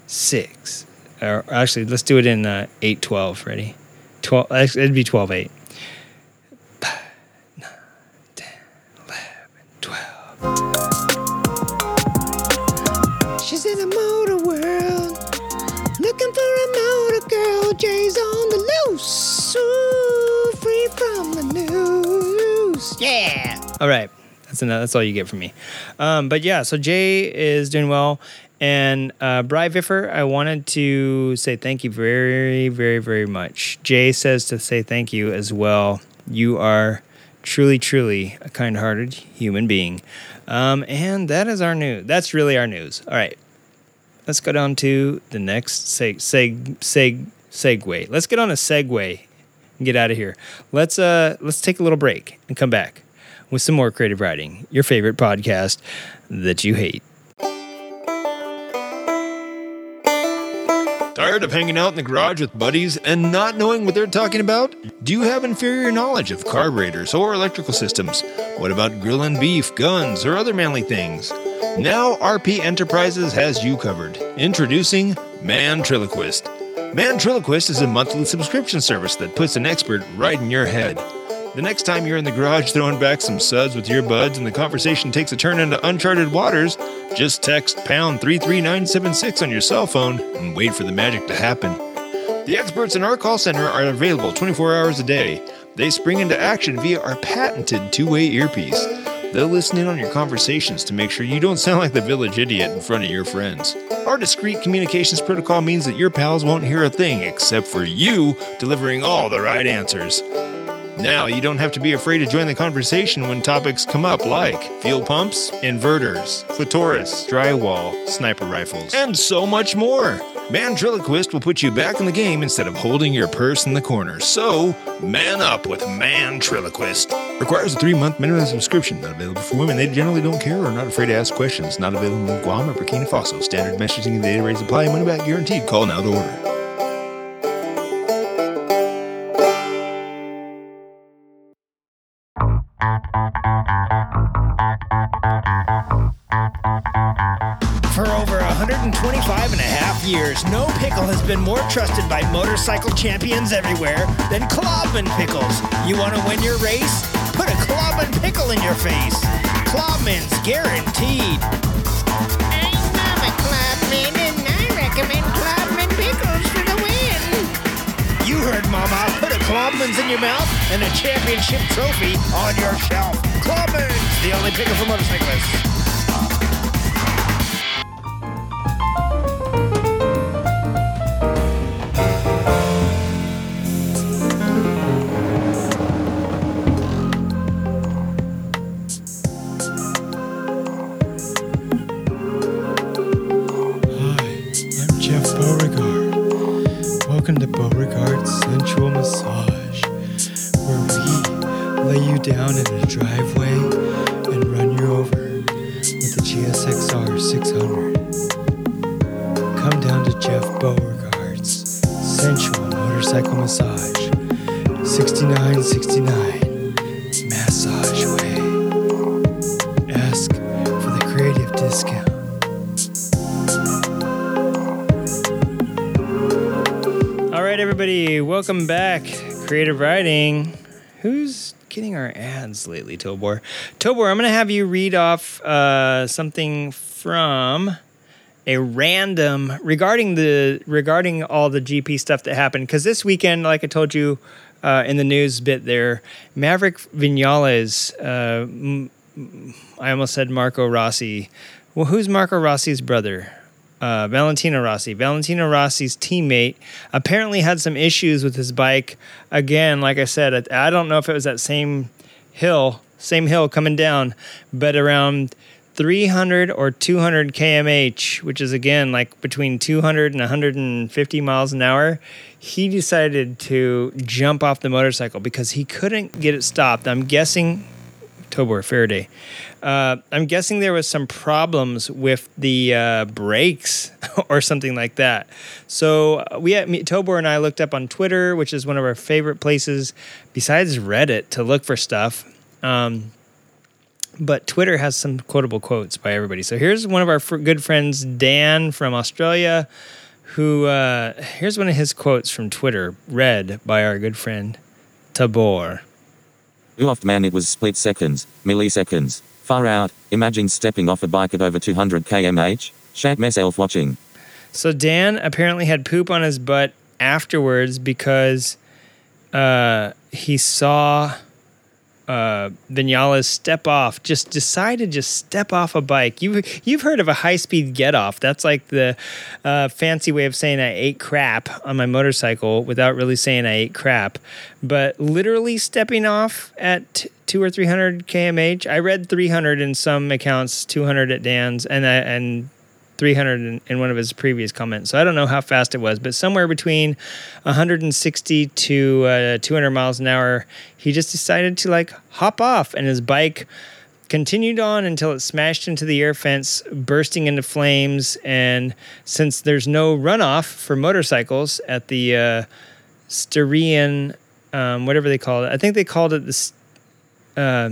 Six. Or actually, let's do it in uh, eight, twelve. Ready? Twelve. It'd be twelve, eight. She's in the motor world, looking for a motor girl. Jay's on the loose, ooh, free from the news. Yeah. All right, that's enough. That's all you get from me. Um, but yeah, so Jay is doing well, and uh, Bri Viffer, I wanted to say thank you very, very, very much. Jay says to say thank you as well. You are truly, truly a kind-hearted human being. Um, and that is our news. That's really our news. All right. Let's go down to the next seg seg seg segue. Let's get on a segue and get out of here. Let's uh let's take a little break and come back with some more Creative Writing, your favorite podcast that you hate. Tired of hanging out in the garage with buddies and not knowing what they're talking about? Do you have inferior knowledge of carburetors or electrical systems? What about grilling beef, guns, or other manly things? Now R P Enterprises has you covered. Introducing Mantriloquist. Mantriloquist is a monthly subscription service that puts an expert right in your head. The next time you're in the garage throwing back some suds with your buds and the conversation takes a turn into uncharted waters, just text pound three three nine seven six on your cell phone and wait for the magic to happen. The experts in our call center are available twenty-four hours a day. They spring into action via our patented two-way earpiece. They'll listen in on your conversations to make sure you don't sound like the village idiot in front of your friends. Our discreet communications protocol means that your pals won't hear a thing except for you delivering all the right answers. Now you don't have to be afraid to join the conversation when topics come up like fuel pumps, inverters, clitoris, drywall, sniper rifles, and so much more. Mantriloquist will put you back in the game instead of holding your purse in the corner. So, man up with Mantriloquist. Requires a three-month minimum subscription. Not available for women. They generally don't care or are not afraid to ask questions. Not available in Guam or Burkina Faso. Standard messaging and data rates apply. Money back guaranteed. Call now to order. and a half years, no pickle has been more trusted by motorcycle champions everywhere than Klobman pickles. You want to win your race? Put a Klobman pickle in your face. Klobman's guaranteed. I love a Klobman, and I recommend Klobman pickles for the win. You heard, Mama. Put a Klobman's in your mouth and a championship trophy on your shelf. Klobman's, the only pickle for motorcyclists. Down in the driveway and run you over with the G S X R six hundred. Come down to Jeff Beauregard's Sensual Motorcycle Massage, sixty-nine sixty-nine Massage Way. Ask for the creative discount. All right, everybody, welcome back. Creative Riding. Who's getting our ads lately, Tobor? Tobor, I'm going to have you read off uh, something from a random regarding the regarding all the G P stuff that happened. Because this weekend, like I told you uh, in the news bit there, Maverick Vinales, uh, m- I almost said Marco Rossi. Well, who's Marco Rossi's brother? Uh, Valentino Rossi. Valentino Rossi's teammate apparently had some issues with his bike. Again, like I said, I don't know if it was that same hill, same hill coming down, but around three hundred or two hundred K M H, which is again like between two hundred and one hundred fifty miles an hour, he decided to jump off the motorcycle because he couldn't get it stopped. I'm guessing... Tobor Faraday. Uh, I'm guessing there was some problems with the uh, brakes or something like that. So we at Tobor and I looked up on Twitter, which is one of our favorite places besides Reddit to look for stuff. Um, but Twitter has some quotable quotes by everybody. So here's one of our f- good friends, Dan from Australia, who uh, here's one of his quotes from Twitter, read by our good friend Tobor. Off, man, it was split seconds, milliseconds, far out. Imagine stepping off a bike at over two hundred K M H. Shat myself watching. So Dan apparently had poop on his butt afterwards because uh, he saw uh, Vinales step off, just decided just step off a bike. You've, you've heard of a high-speed get-off. That's like the uh, fancy way of saying I ate crap on my motorcycle without really saying I ate crap. But literally stepping off at two or three hundred K M H. I read three hundred in some accounts, two hundred at Dan's, and I, and three hundred in, in one of his previous comments. So I don't know how fast it was, but somewhere between one sixty to two hundred miles an hour, he just decided to like hop off, and his bike continued on until it smashed into the air fence, bursting into flames. And since there's no runoff for motorcycles at the uh, Styrian, um, whatever they call it, I think they called it the uh,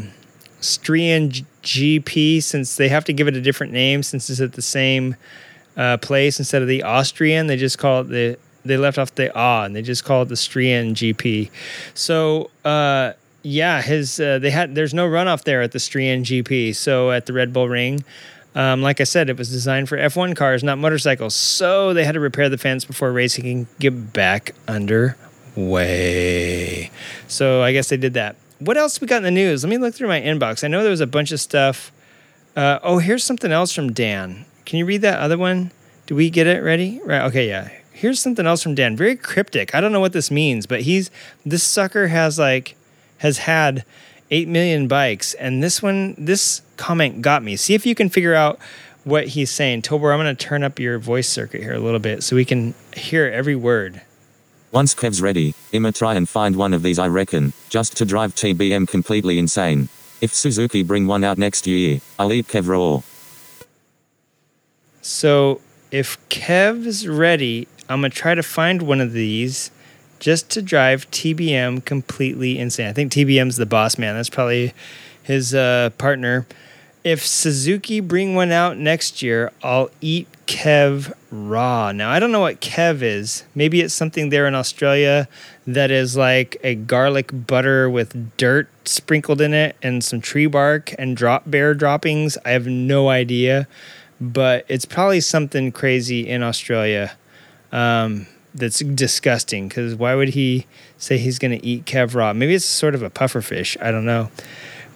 Styrian G- GP, since they have to give it a different name since it's at the same uh, place. Instead of the Austrian, they just call it the, they left off the ah, and they just call it the Styrian G P. So, uh, yeah, his, uh, they had, there's no runoff there at the Styrian G P. So at the Red Bull Ring, um, like I said, it was designed for F one cars, not motorcycles. So they had to repair the fence before racing can get back underway. So I guess they did that. What else we got in the news? Let me look through my inbox. I know there was a bunch of stuff. Uh, oh, here's something else from Dan. Can you read that other one? Do we get it ready? Right. Okay, yeah. Here's something else from Dan. Very cryptic. I don't know what this means, but he's this sucker has like has had eight million bikes, and this one, this comment got me. See if you can figure out what he's saying. Tobor, I'm going to turn up your voice circuit here a little bit so we can hear every word. Once Kev's ready, I'ma try and find one of these, I reckon, just to drive T B M completely insane. If Suzuki bring one out next year, I'll eat Kev raw. So, if Kev's ready, I'ma try to find one of these just to drive T B M completely insane. I think T B M's the boss man. That's probably his uh, partner. If Suzuki bring one out next year, I'll eat Kev raw. Now, I don't know what Kev is. Maybe it's something there in Australia that is like a garlic butter with dirt sprinkled in it and some tree bark and drop bear droppings. I have no idea, but it's probably something crazy in Australia um, that's disgusting, because why would he say he's going to eat Kev raw? Maybe it's sort of a puffer fish. I don't know.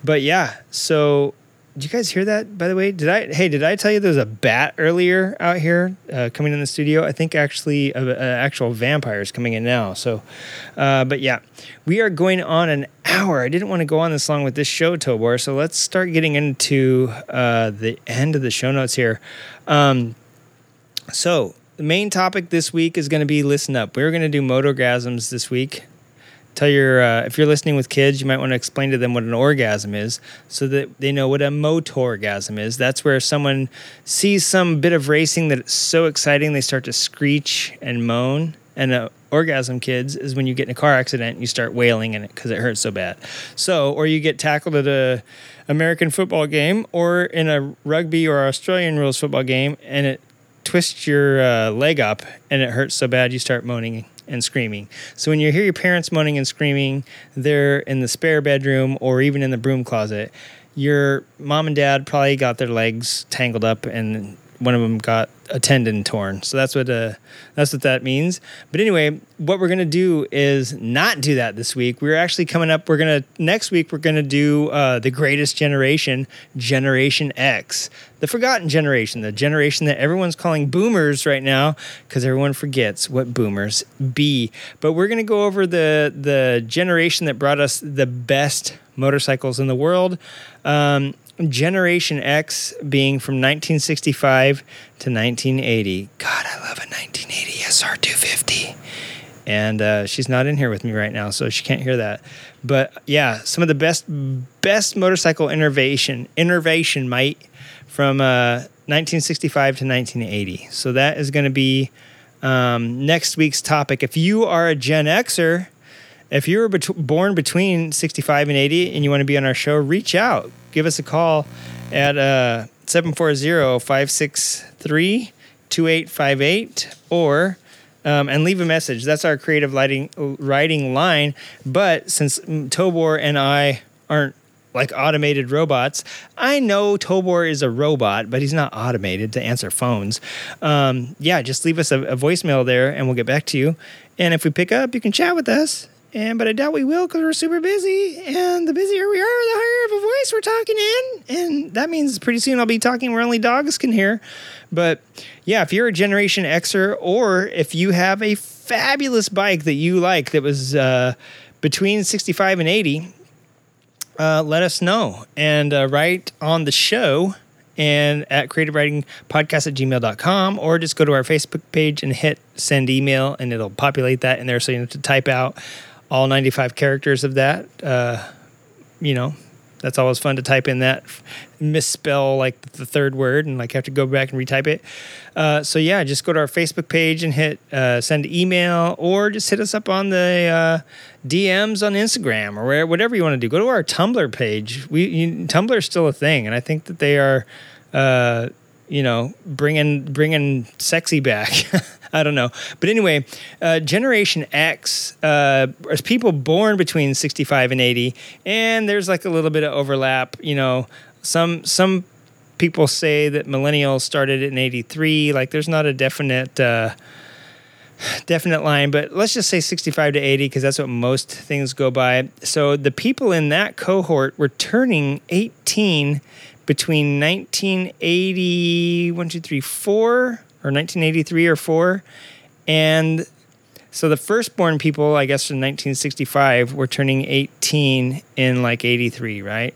But yeah, so... Did you guys hear that, by the way? Did I? Hey, did I tell you there was a bat earlier out here uh, coming in the studio? I think actually an actual vampire is coming in now. So, uh, but yeah, we are going on an hour. I didn't want to go on this long with this show, Tobor. So let's start getting into uh, the end of the show notes here. Um, so the main topic this week is going to be Listen Up. We're going to do motogasms this week. Tell your, uh, if you're listening with kids, you might want to explain to them what an orgasm is so that they know what a motorgasm is. That's where someone sees some bit of racing that it's so exciting they start to screech and moan. And an orgasm, kids, is when you get in a car accident and you start wailing in it because it hurts so bad. So, or you get tackled at a American football game or in a rugby or Australian rules football game and it twists your uh, leg up and it hurts so bad you start moaning and screaming. So when you hear your parents moaning and screaming, they're in the spare bedroom or even in the broom closet. Your mom and dad probably got their legs tangled up and one of them got a tendon torn. So that's what uh, that's what that means. But anyway, what we're going to do is not do that this week. We're actually coming up. We're going to next week, we're going to do uh, the greatest generation, Generation X, the forgotten generation, the generation that everyone's calling boomers right now because everyone forgets what boomers be. But we're going to go over the, the generation that brought us the best motorcycles in the world. Um, Generation X being from nineteen sixty-five to nineteen eighty. God, I love a nineteen eighty S R two fifty. And uh, she's not in here with me right now, so she can't hear that. But yeah, some of the best best motorcycle innovation, innovation might, from uh, nineteen sixty-five to nineteen eighty. So that is going to be um, next week's topic. If you are a Gen Xer, if you were bet- born between sixty-five and eighty and you want to be on our show, reach out. Give us a call at uh, seven four zero, five six three, two eight five eight or um, and leave a message. That's our Creative Lighting Writing line. But since Tobor and I aren't like automated robots, I know Tobor is a robot, but he's not automated to answer phones. Um, yeah, just leave us a, a voicemail there and we'll get back to you. And if we pick up, you can chat with us. And but I doubt we will because we're super busy, and the busier we are, the higher of a voice we're talking in, and that means pretty soon I'll be talking where only dogs can hear. But yeah, if you're a Generation Xer, or if you have a fabulous bike that you like that was uh, between sixty-five and eighty, uh, let us know and uh, write on the show and at creative writing podcast at gmail dot com, or just go to our Facebook page and hit send email, and it'll populate that in there, so you have to type out all ninety-five characters of that. Uh, you know, that's always fun to type in that, misspell like the third word and like have to go back and retype it. Uh, so yeah, just go to our Facebook page and hit uh, send email, or just hit us up on the uh, D Ms on Instagram or where, whatever you want to do. Go to our Tumblr page. We you, Tumblr is still a thing, and I think that they are, uh, you know, bringing bringing sexy back. I don't know. But anyway, uh, Generation X uh, is people born between sixty-five and eighty, and there's like a little bit of overlap. You know, some some people say that millennials started in eighty-three. Like, there's not a definite uh, definite line, but let's just say sixty-five to eighty because that's what most things go by. So the people in that cohort were turning eighteen between nineteen eighty, one, two, three, four... or nineteen eighty-three or four. And so the firstborn people, I guess, from nineteen sixty-five were turning eighteen in like eighty-three, right?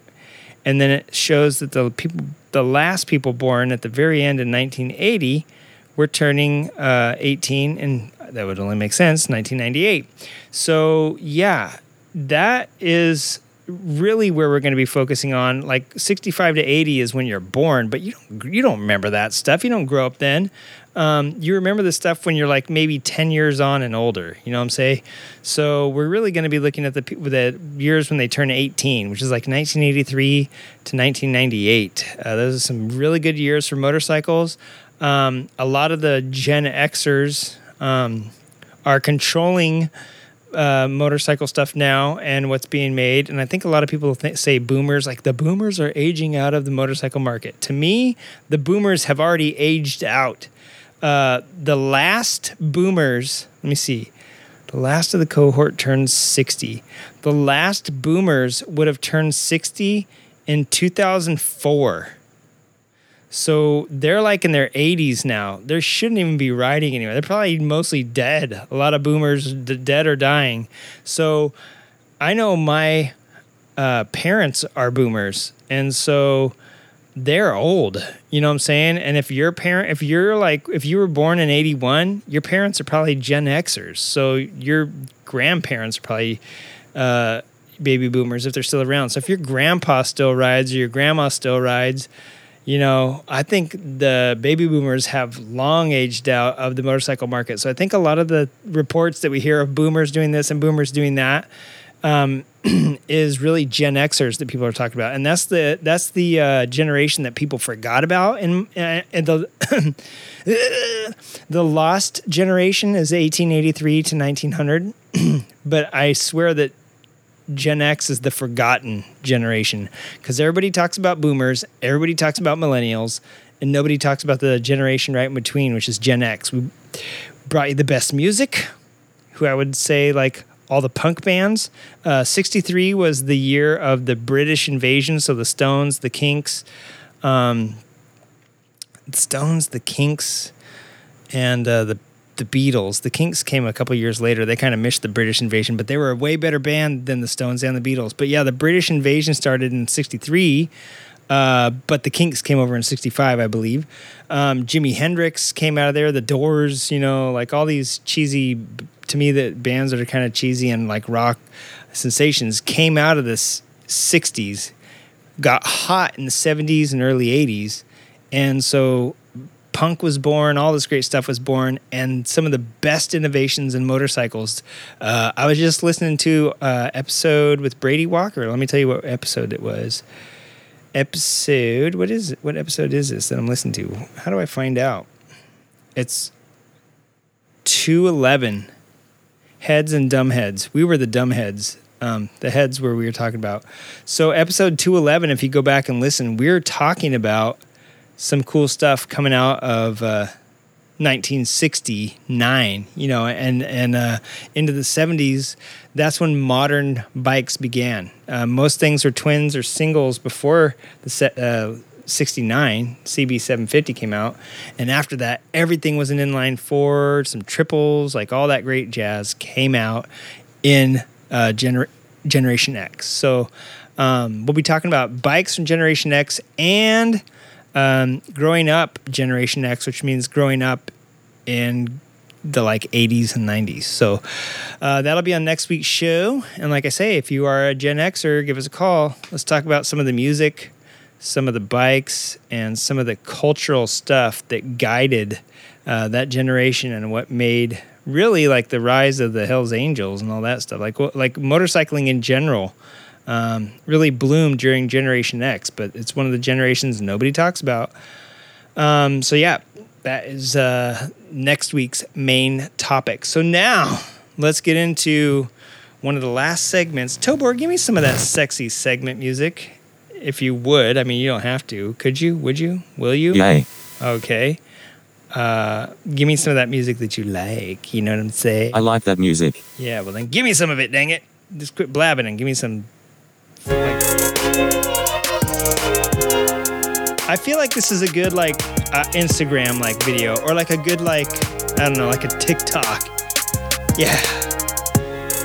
And then it shows that the people, the last people born at the very end in nineteen eighty were turning uh, eighteen, and that would only make sense, nineteen ninety-eight. So yeah, that is really where we're going to be focusing on. Like sixty-five to eighty is when you're born, but you don't, you don't remember that stuff. You don't grow up then. Um, you remember the stuff when you're like maybe ten years on and older, you know what I'm saying? So we're really going to be looking at the, the years when they turn eighteen, which is like nineteen eighty-three to nineteen ninety-eight. Uh, those are some really good years for motorcycles. Um, a lot of the Gen Xers um, are controlling uh, motorcycle stuff now and what's being made. And I think a lot of people th- say boomers, like the boomers are aging out of the motorcycle market. To me, the boomers have already aged out. Uh, the last boomers, let me see, the last of the cohort turned sixty. The last boomers would have turned sixty in two thousand four. So they're like in their eighties now. They shouldn't even be riding anymore. They're probably mostly dead. A lot of boomers d- dead or dying. So I know my uh, parents are boomers, and so they're old, you know what I'm saying? And if your parent, if you're like, if you were born in eighty-one, your parents are probably Gen Xers. So your grandparents are probably uh, baby boomers if they're still around. So if your grandpa still rides or your grandma still rides, you know, I think the baby boomers have long aged out of the motorcycle market. So I think a lot of the reports that we hear of boomers doing this and boomers doing that um, is really Gen Xers that people are talking about. And that's the that's the uh, generation that people forgot about. And, and the the lost generation is eighteen eighty-three to nineteen hundred. But I swear that Gen X is the forgotten generation, because everybody talks about boomers, everybody talks about millennials, and nobody talks about the generation right in between, which is Gen X. We brought you the best music, who I would say like all the punk bands. Uh, sixty-three was the year of the British invasion, so the Stones, the Kinks, um, Stones, the Kinks, and uh, the the Beatles. The Kinks came a couple years later. They kind of missed the British invasion, but they were a way better band than the Stones and the Beatles. But yeah, the British invasion started in sixty-three, uh, but the Kinks came over in sixty-five, I believe. Um, Jimi Hendrix came out of there, the Doors, you know, like all these cheesy, to me, the bands that are kind of cheesy and like rock sensations came out of the sixties, got hot in the seventies and early eighties. And so punk was born, all this great stuff was born, and some of the best innovations in motorcycles. Uh, I was just listening to an episode with Brady Walker. Let me tell you what episode it was. Episode, what is it? What episode is this that I'm listening to? How do I find out? It's two eleven, Heads and Dumbheads. We were the Dumbheads. Um, the heads were we were talking about. So episode two eleven, if you go back and listen, we're talking about some cool stuff coming out of uh, nineteen sixty-nine, you know, and and uh, into the seventies. That's when modern bikes began. Uh, most things were twins or singles before the set, uh, sixty-nine. C B seven fifty came out, and after that, everything was an inline four, some triples, like all that great jazz came out in uh, gener- Generation X. So um, we'll be talking about bikes from Generation X and Um, growing up Generation X, which means growing up in the like eighties and nineties. So uh, that'll be on next week's show. And like I say, if you are a Gen Xer, give us a call. Let's talk about some of the music, some of the bikes, and some of the cultural stuff that guided uh, that generation and what made really like the rise of the Hells Angels and all that stuff. Like like motorcycling in general Um, really bloomed during Generation X, but it's one of the generations nobody talks about. Um, so yeah, that is uh, next week's main topic. So now let's get into one of the last segments. Tobor, give me some of that sexy segment music, if you would. I mean, you don't have to. Could you? Would you? Will you? Yay. Okay. Uh, give me some of that music that you like. You know what I'm saying? I like that music. Yeah, well then give me some of it, dang it. Just quit blabbing and give me some. I feel like this is a good like uh, Instagram like video, or like a good like I don't know, like a TikTok. Yeah,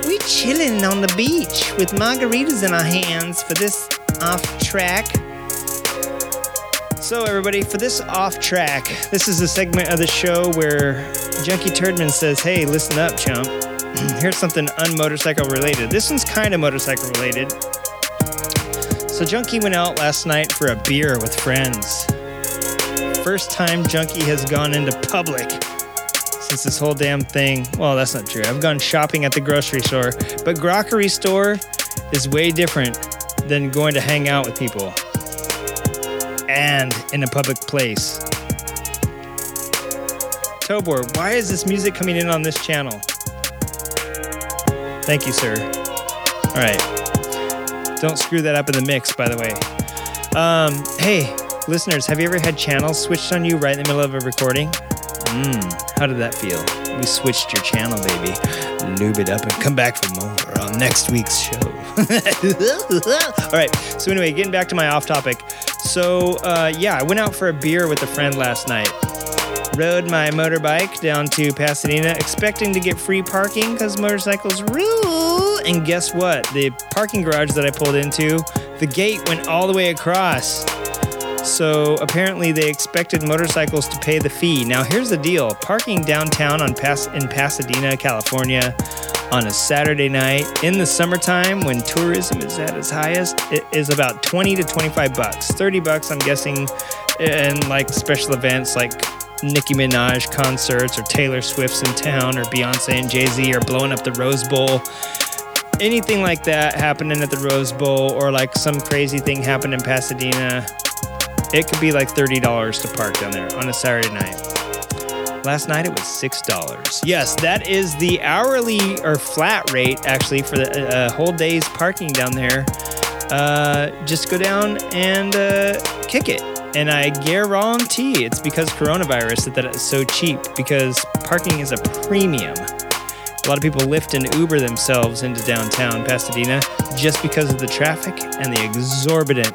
we chilling on the beach with margaritas in our hands for this off track. So everybody, for this off track, this is the segment of the show where Junkie Turdman says, "Hey, listen up, chump. Here's something unmotorcycle related." This one's kind of motorcycle related. So Junkie went out last night for a beer with friends. First time Junkie has gone into public since this whole damn thing. Well, that's not true. I've gone shopping at the grocery store, but Grockery store is way different than going to hang out with people and in a public place. Tobor, why is this music coming in on this channel? Thank you, sir. All right. Don't screw that up in the mix, by the way. Um, hey, listeners, have you ever had channels switched on you right in the middle of a recording? Mmm, how did that feel? We switched your channel, baby. Lube it up and come back for more on next week's show. All right. So anyway, getting back to my off topic. So, uh, yeah, I went out for a beer with a friend last night. Rode my motorbike down to Pasadena, expecting to get free parking because motorcycles rule. And guess what? The parking garage that I pulled into, the gate went all the way across. So apparently they expected motorcycles to pay the fee. Now here's the deal. Parking downtown on Pas- in Pasadena, California on a Saturday night in the summertime when tourism is at its highest, it is about twenty to twenty-five bucks. thirty bucks, I'm guessing, and like special events like Nicki Minaj concerts or Taylor Swift's in town or Beyonce and Jay-Z are blowing up the Rose Bowl. Anything like that happening at the Rose Bowl or like some crazy thing happened in Pasadena, it could be like thirty dollars to park down there on a Saturday night. Last night it was six dollars. Yes, that is the hourly or flat rate actually for the uh, whole day's parking down there. Uh, just go down and uh, kick it. And I guarantee it's because coronavirus that, that it's so cheap because parking is a premium. A lot of people Lyft and Uber themselves into downtown Pasadena just because of the traffic and the exorbitant,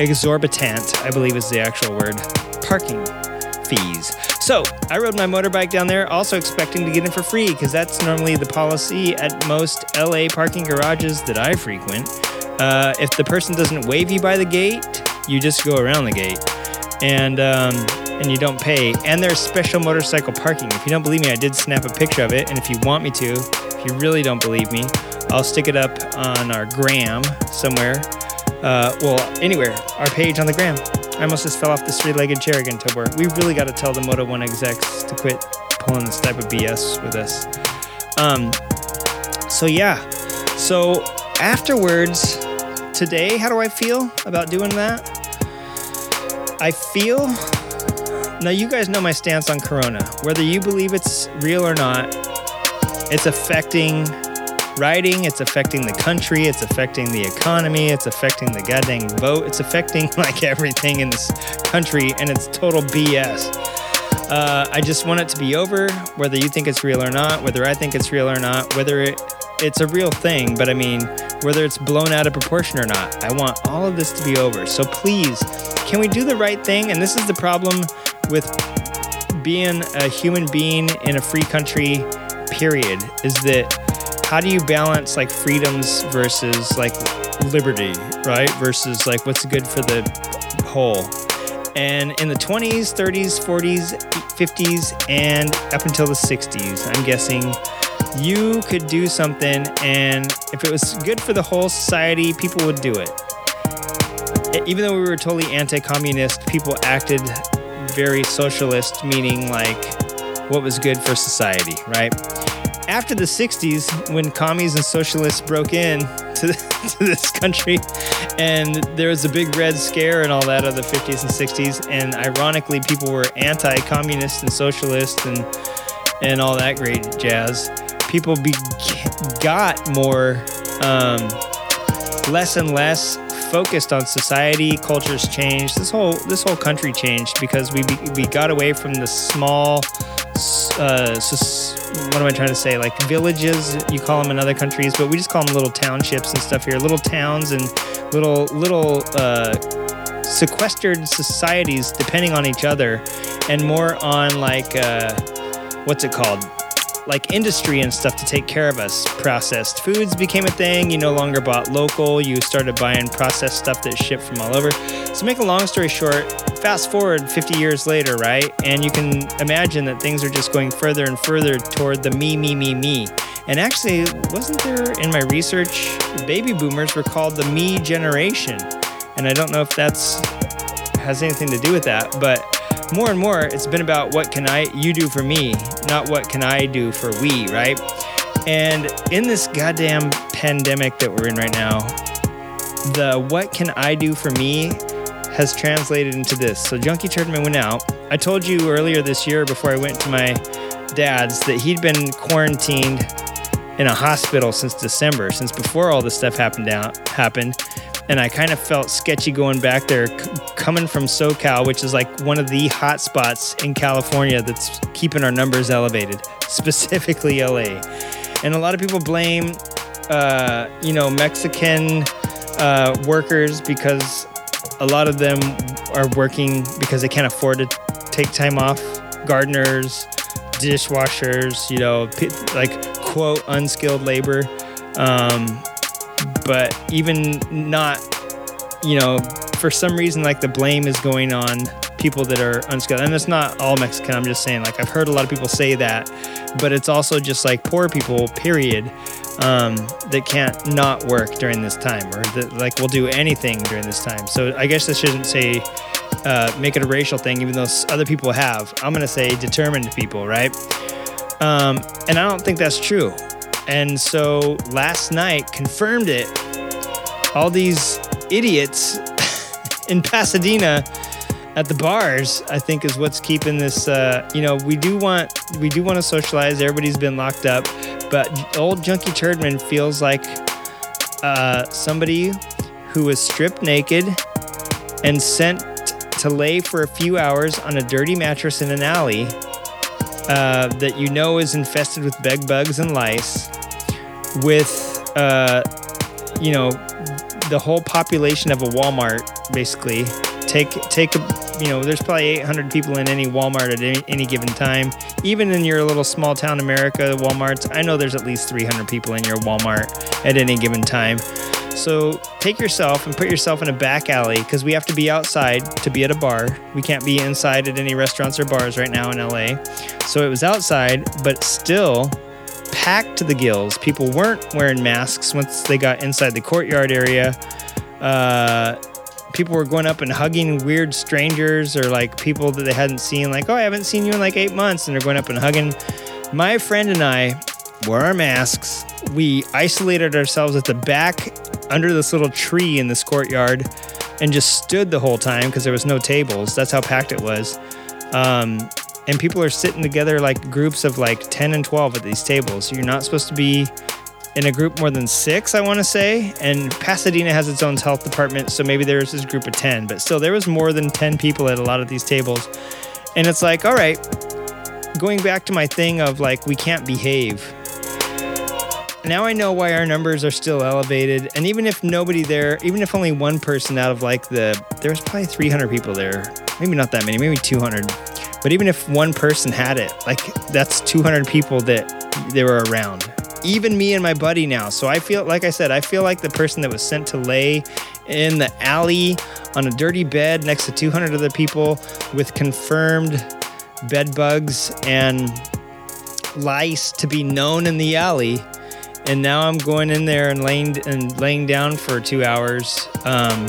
exorbitant, I believe is the actual word, parking fees. So I rode my motorbike down there, also expecting to get in for free because that's normally the policy at most L A parking garages that I frequent. Uh, if the person doesn't wave you by the gate, you just go around the gate and um, and you don't pay. And there's special motorcycle parking. If you don't believe me, I did snap a picture of it. And if you want me to, if you really don't believe me, I'll stick it up on our gram somewhere. Uh, well, anywhere, our page on the gram. I almost just fell off this three-legged chair again, Tobor. We really got to tell the Moto One execs to quit pulling this type of B S with us. Um, so, yeah. So, afterwards, today, how do I feel about doing that? I feel, now you guys know my stance on Corona. Whether you believe it's real or not, it's affecting riding, it's affecting the country, it's affecting the economy, it's affecting the goddamn vote, it's affecting like everything in this country, and it's total B S. Uh, I just want it to be over, whether you think it's real or not, whether I think it's real or not, whether it, it's a real thing, but I mean, whether it's blown out of proportion or not, I want all of this to be over. So please, can we do the right thing? And this is the problem with being a human being in a free country, period, is that how do you balance like freedoms versus like liberty, right? Versus like what's good for the whole. And in the twenties, thirties, forties, fifties, and up until the sixties, I'm guessing, you could do something, and if it was good for the whole society, people would do it. Even though we were totally anti-communist, people acted very socialist, meaning like what was good for society, right? After the sixties, when commies and socialists broke in to, the, to this country, and there was a big red scare and all that of the fifties and sixties, and ironically, people were anti-communist and socialist and, and all that great jazz. People be, got more, um, less and less focused on society. Cultures changed. This whole this whole country changed because we be, we got away from the small. Uh, what am I trying to say? Like villages, you call them in other countries, but we just call them little townships and stuff here. Little towns and little little uh, sequestered societies, depending on each other, and more on like uh, what's it called? Like industry and stuff to take care of us. Processed foods became a thing. You no longer bought local. You started buying processed stuff that's shipped from all over. So make a long story short, fast forward fifty years later, right? And you can imagine that things are just going further and further toward the me, me, me, me. And actually, wasn't there, in my research, baby boomers were called the me generation. And I don't know if that's has anything to do with that, but more and more, it's been about what can I, you do for me, not what can I do for we, right? And in this goddamn pandemic that we're in right now, the what can I do for me has translated into this. So Junkie Tournament went out. I told you earlier this year before I went to my dad's that he'd been quarantined in a hospital since December, since before all this stuff happened out, happened. And I kind of felt sketchy going back there, c- coming from SoCal, which is like one of the hot spots in California that's keeping our numbers elevated, specifically L A. And a lot of people blame, uh, you know, Mexican uh, workers because a lot of them are working because they can't afford to take time off. Gardeners, dishwashers, you know, like quote unskilled labor. Um, but even not, you know, for some reason, like the blame is going on people that are unskilled. And it's not all Mexican. I'm just saying, like, I've heard a lot of people say that, but it's also just like poor people, period. Um, that can't not work during this time, or that like will do anything during this time. So I guess this shouldn't say uh, make it a racial thing, even though other people have. I'm gonna say determined people, right? Um, and I don't think that's true. And so last night confirmed it. All these idiots in Pasadena at the bars, I think, is what's keeping this. Uh, you know, we do want we do want to socialize. Everybody's been locked up. But old Junkie Turdman feels like uh, somebody who was stripped naked and sent to lay for a few hours on a dirty mattress in an alley uh, that you know is infested with bed bugs and lice, with, uh, you know, the whole population of a Walmart, basically. Take, take a, you know, there's probably eight hundred people in any Walmart at any, any given time. Even in your little small town America, Walmarts, I know there's at least three hundred people in your Walmart at any given time. So take yourself and put yourself in a back alley, because we have to be outside to be at a bar. We can't be inside at any restaurants or bars right now in L A. So it was outside, but still packed to the gills. People weren't wearing masks once they got inside the courtyard area. Uh... People were going up and hugging weird strangers, or like people that they hadn't seen, like, oh, I haven't seen you in like eight months. And they're going up and hugging. My friend and I wore our masks. We isolated ourselves at the back under this little tree in this courtyard and just stood the whole time because there was no tables. That's how packed it was. Um, and people are sitting together like groups of like ten and twelve at these tables. You're not supposed to be in a group more than six, I want to say. And Pasadena has its own health department, so maybe there was this group of ten. But still, there was more than ten people at a lot of these tables. And it's like, all right, going back to my thing of like, we can't behave. Now I know why our numbers are still elevated. And even if nobody there, even if only one person out of like the, there was probably three hundred people there. Maybe not that many, maybe two hundred. But even if one person had it, like that's two hundred people that they were around. Even me and my buddy now. So I feel, like I said, I feel like the person that was sent to lay in the alley on a dirty bed next to two hundred other people with confirmed bed bugs and lice to be known in the alley. And now I'm going in there and laying and laying down for two hours. Um,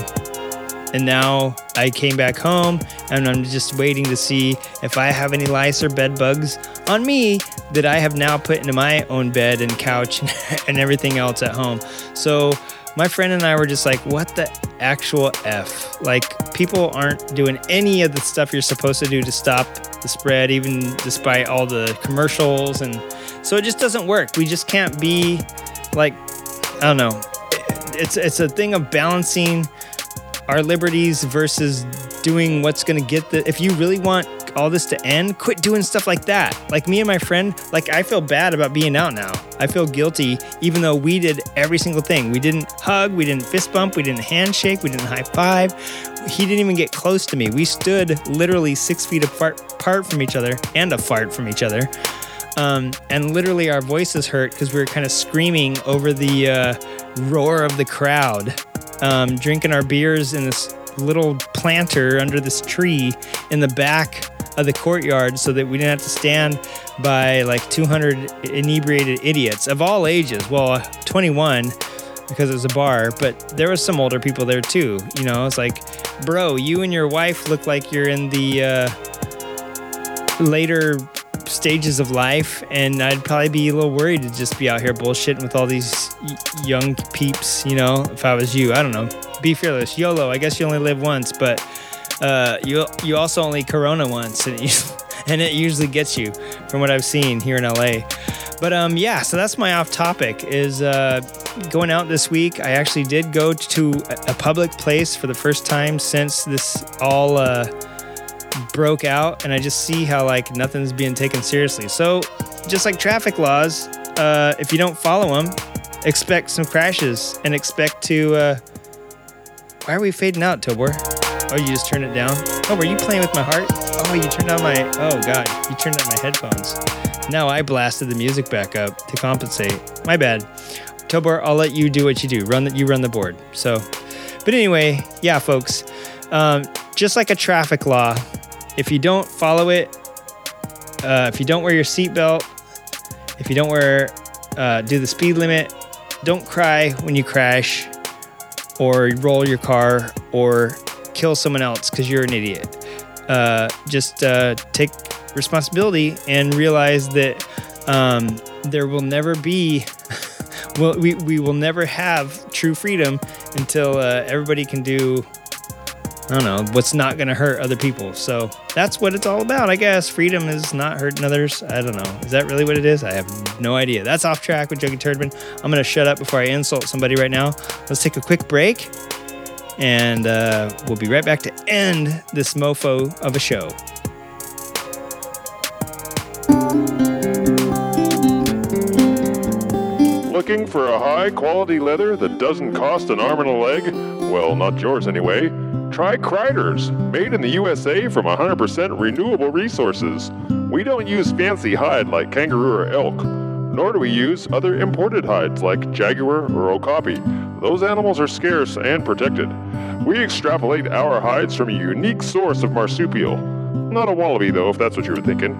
and now I came back home and I'm just waiting to see if I have any lice or bed bugs on me that I have now put into my own bed and couch and everything else at home. So my friend and I were just like, what the actual F? Like, people aren't doing any of the stuff you're supposed to do to stop the spread, even despite all the commercials. And so it just doesn't work. We just can't be like, I don't know. It's, it's a thing of balancing our liberties versus doing what's going to get the, if you really want all this to end, quit doing stuff like that. Like me and my friend, like I feel bad about being out now. I feel guilty, even though we did every single thing. We didn't hug, we didn't fist bump, we didn't handshake, we didn't high five. He didn't even get close to me. We stood literally six feet apart, apart from each other and a fart from each other. Um, and literally our voices hurt because we were kind of screaming over the uh, roar of the crowd. Um, drinking our beers in this little planter under this tree in the back of the courtyard so that we didn't have to stand by like two hundred inebriated idiots of all ages. Well, twenty-one, because it was a bar, but there was some older people there too. You know, it's like, bro, you and your wife look like you're in the uh, later stages of life, and I'd probably be a little worried to just be out here bullshitting with all these young peeps, you know, if I was you. I don't know. Be fearless. YOLO. I guess you only live once, but uh, you you also only Corona once, and, you, and it usually gets you, from what I've seen here in L A. But um, yeah, so that's my off topic, is uh, going out this week. I actually did go to a public place for the first time since this all uh, broke out, and I just see how like nothing's being taken seriously. So just like traffic laws, uh, if you don't follow them, expect some crashes and expect to... Uh, why are we fading out, Tobor? Oh, you just turned it down? Oh, were you playing with my heart? Oh, you turned on my... Oh, God. You turned on my headphones. No, I blasted the music back up to compensate. My bad. Tobor, I'll let you do what you do. Run the, you run the board. So, but anyway, yeah, folks. Um, just like a traffic law, if you don't follow it, uh, if you don't wear your seatbelt, if you don't wear... Uh, do the speed limit, don't cry when you crash, or roll your car, or kill someone else because you're an idiot. Uh, just uh, take responsibility and realize that um, there will never be, well, we, we will never have true freedom until uh, everybody can do, I don't know, what's not going to hurt other people. So that's what it's all about, I guess. Freedom is not hurting others. I don't know. Is that really what it is? I have no idea. That's Off Track with Jokey Turdman. I'm going to shut up before I insult somebody right now. Let's take a quick break. And uh, we'll be right back to end this mofo of a show. Looking for a high-quality leather that doesn't cost an arm and a leg? Well, not yours anyway. Try Criders, made in the U S A from one hundred percent renewable resources. We don't use fancy hide like kangaroo or elk, nor do we use other imported hides like jaguar or okapi. Those animals are scarce and protected. We extrapolate our hides from a unique source of marsupial. Not a wallaby, though, if that's what you were thinking.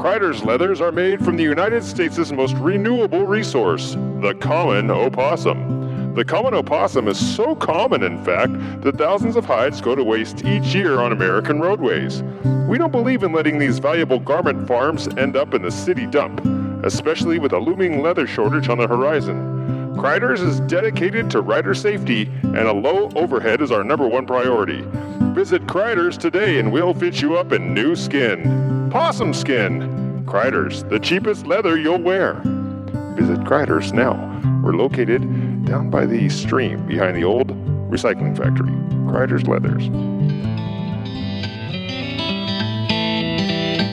Crider's leathers are made from the United States' most renewable resource, the common opossum. The common opossum is so common, in fact, that thousands of hides go to waste each year on American roadways. We don't believe in letting these valuable garment farms end up in the city dump, especially with a looming leather shortage on the horizon. Criders is dedicated to rider safety, and a low overhead is our number one priority. Visit Criders today and we'll fit you up in new skin. Possum skin! Criders, the cheapest leather you'll wear. Visit Criders now. We're located down by the stream behind the old recycling factory. Criders Leathers.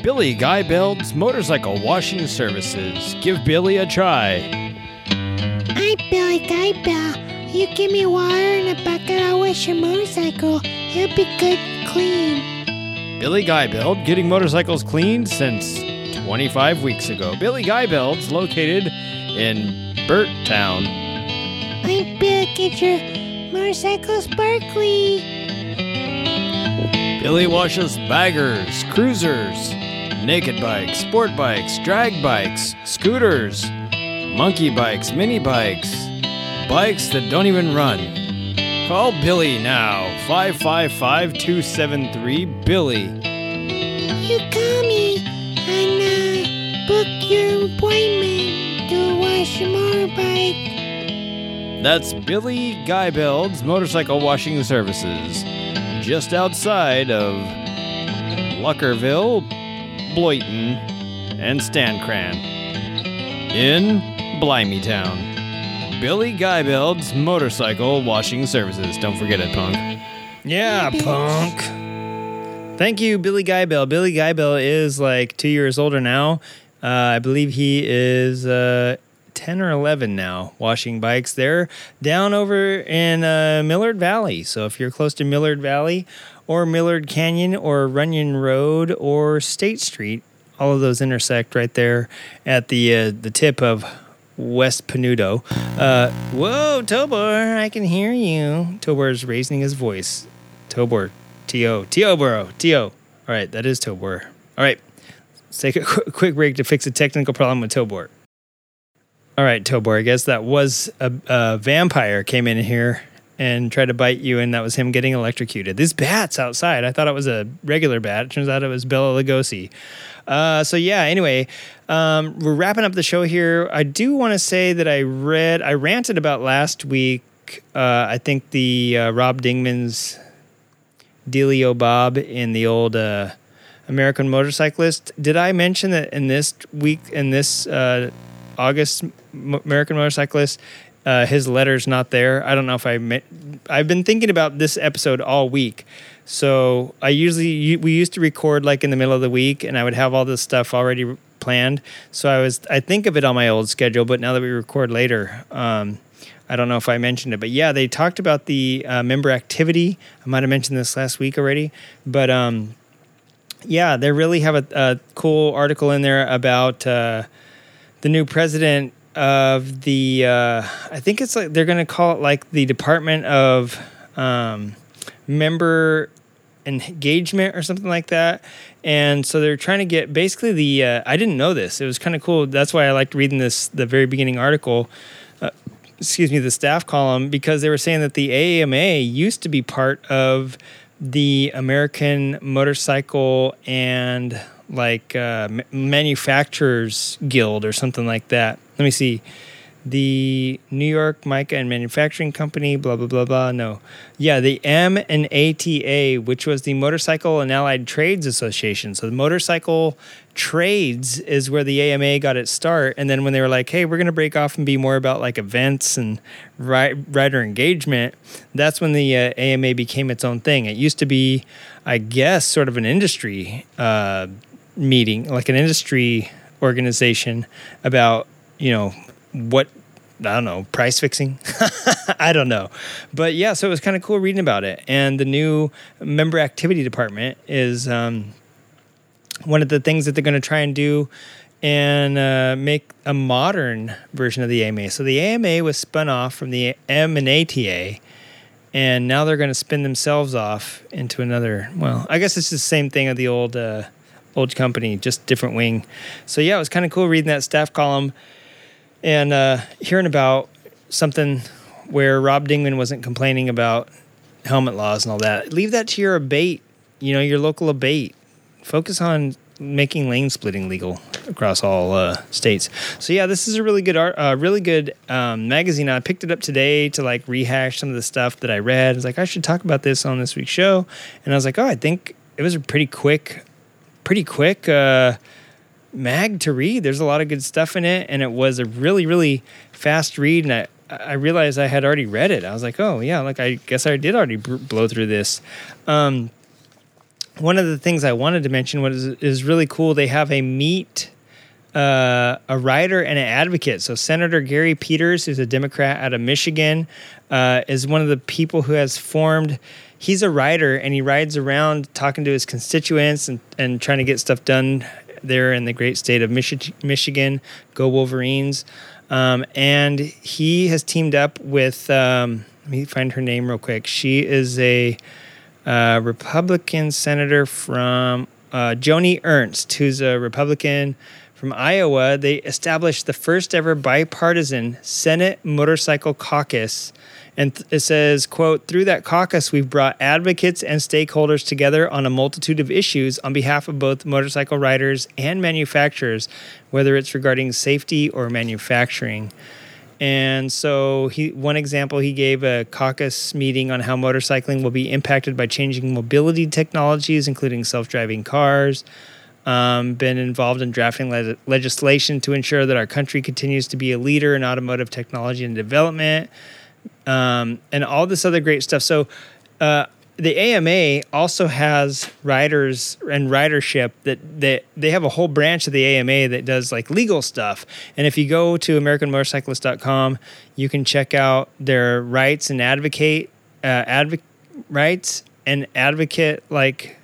Billy Guy Builds Motorcycle Washing Services. Give Billy a try. I'm Billy Guy Build. You give me water and a bucket, I'll wash your motorcycle. It'll be good clean. Billy Guy Build, getting motorcycles clean since twenty-five weeks ago. Billy Guy Build's located in Burttown. I'm Billy, get your motorcycle sparkly. Billy washes baggers, cruisers, naked bikes, sport bikes, drag bikes, scooters, monkey bikes, mini bikes, bikes that don't even run. Call Billy now, five five five, two seven three, Billy. You call me and uh, book your appointment to wash your motorbike. That's Billy Guybeld's Motorcycle Washing Services, just outside of Luckerville, Bloyton, and Stancran in Blimeytown. Billy Guybeld's Motorcycle Washing Services. Don't forget it, punk. Yeah, hey, punk. Thank you, Billy Guybeld. Billy Guybeld is like two years older now. Uh, I believe he is uh, ten or eleven now, washing bikes. They're down over in uh, Millard Valley. So if you're close to Millard Valley, or Millard Canyon, or Runyon Road, or State Street. All of those intersect right there at the uh, the tip of West Panudo. Uh, whoa, Tobor, I can hear you. Tobor is raising his voice. Tobor, T O, T O, bro, T O. All right, that is Tobor. All right, let's take a qu- quick break to fix a technical problem with Tobor. All right, Tobor, I guess that was a, a vampire came in here and tried to bite you, and that was him getting electrocuted. This bat's outside. I thought it was a regular bat. It turns out it was Bela Lugosi. Uh, so, yeah, anyway, um, we're wrapping up the show here. I do want to say that I read, I ranted about last week, uh, I think the uh, Rob Dingman's Dealio Bob in the old uh, American Motorcyclist. Did I mention that in this week, in this uh, August American Motorcyclist, Uh, his letter's not there. I don't know if I... Me- I've been thinking about this episode all week. So I usually... We used to record like in the middle of the week, and I would have all this stuff already planned. So I was... I think of it on my old schedule, but now that we record later, um, I don't know if I mentioned it. But yeah, they talked about the uh, member activity. I might have mentioned this last week already. But um, yeah, they really have a, a cool article in there about uh, the new president of the, uh, I think it's like, they're going to call it like the Department of um, Member Engagement or something like that. And so they're trying to get basically the, uh, I didn't know this. It was kind of cool. That's why I liked reading this, the very beginning article, uh, excuse me, the staff column, because they were saying that the A M A used to be part of the American Motorcycle and like uh, Manufacturers Guild or something like that. Let me see. The New York Mica and Manufacturing Company, blah, blah, blah, blah. No. Yeah, the M and A T A, which was the Motorcycle and Allied Trades Association. So the motorcycle trades is where the A M A got its start. And then when they were like, hey, we're going to break off and be more about like events and ri- rider engagement, that's when the uh, A M A became its own thing. It used to be, I guess, sort of an industry uh, meeting, like an industry organization about, you know, what, I don't know, price fixing? I don't know. But yeah, so it was kind of cool reading about it. And the new member activity department is um, one of the things that they're going to try and do and uh, make a modern version of the A M A. So the A M A was spun off from the M and A T A, and now they're going to spin themselves off into another, well, I guess it's the same thing of the old, uh, old company, just different wing. So yeah, it was kind of cool reading that staff column and uh, hearing about something where Rob Dingman wasn't complaining about helmet laws and all that. Leave that to your abate, you know, your local abate. Focus on making lane splitting legal across all uh, states. So yeah, this is a really good art, uh, really good um, magazine. I picked it up today to like rehash some of the stuff that I read. I was like, I should talk about this on this week's show. And I was like, oh, I think it was a pretty quick, pretty quick. Uh, mag to read. There's a lot of good stuff in it, and it was a really really fast read, and I I realized I had already read it. I was like, oh yeah, like I guess I did already b- blow through this. Um one of the things I wanted to mention was is really cool. They have a meet uh a rider and an advocate. So Senator Gary Peters, who's a Democrat out of Michigan, uh is one of the people who has formed. He's a rider, and he rides around talking to his constituents and and trying to get stuff done there in the great state of Michi- Michigan. Go Wolverines. Um, and he has teamed up with, um, let me find her name real quick. She is a uh, Republican senator from uh, Joni Ernst, who's a Republican from Iowa. They established the first ever bipartisan Senate Motorcycle Caucus. And th- it says, quote, through that caucus, we've brought advocates and stakeholders together on a multitude of issues on behalf of both motorcycle riders and manufacturers, whether it's regarding safety or manufacturing. And so he, one example, he gave a caucus meeting on how motorcycling will be impacted by changing mobility technologies, including self-driving cars. Um, been involved in drafting le- legislation to ensure that our country continues to be a leader in automotive technology and development. Um, and all this other great stuff. So uh, the A M A also has riders and ridership that, that they have a whole branch of the A M A that does like legal stuff. And if you go to American Motorcyclist dot com, you can check out their rights and advocate uh, adv- rights and advocate like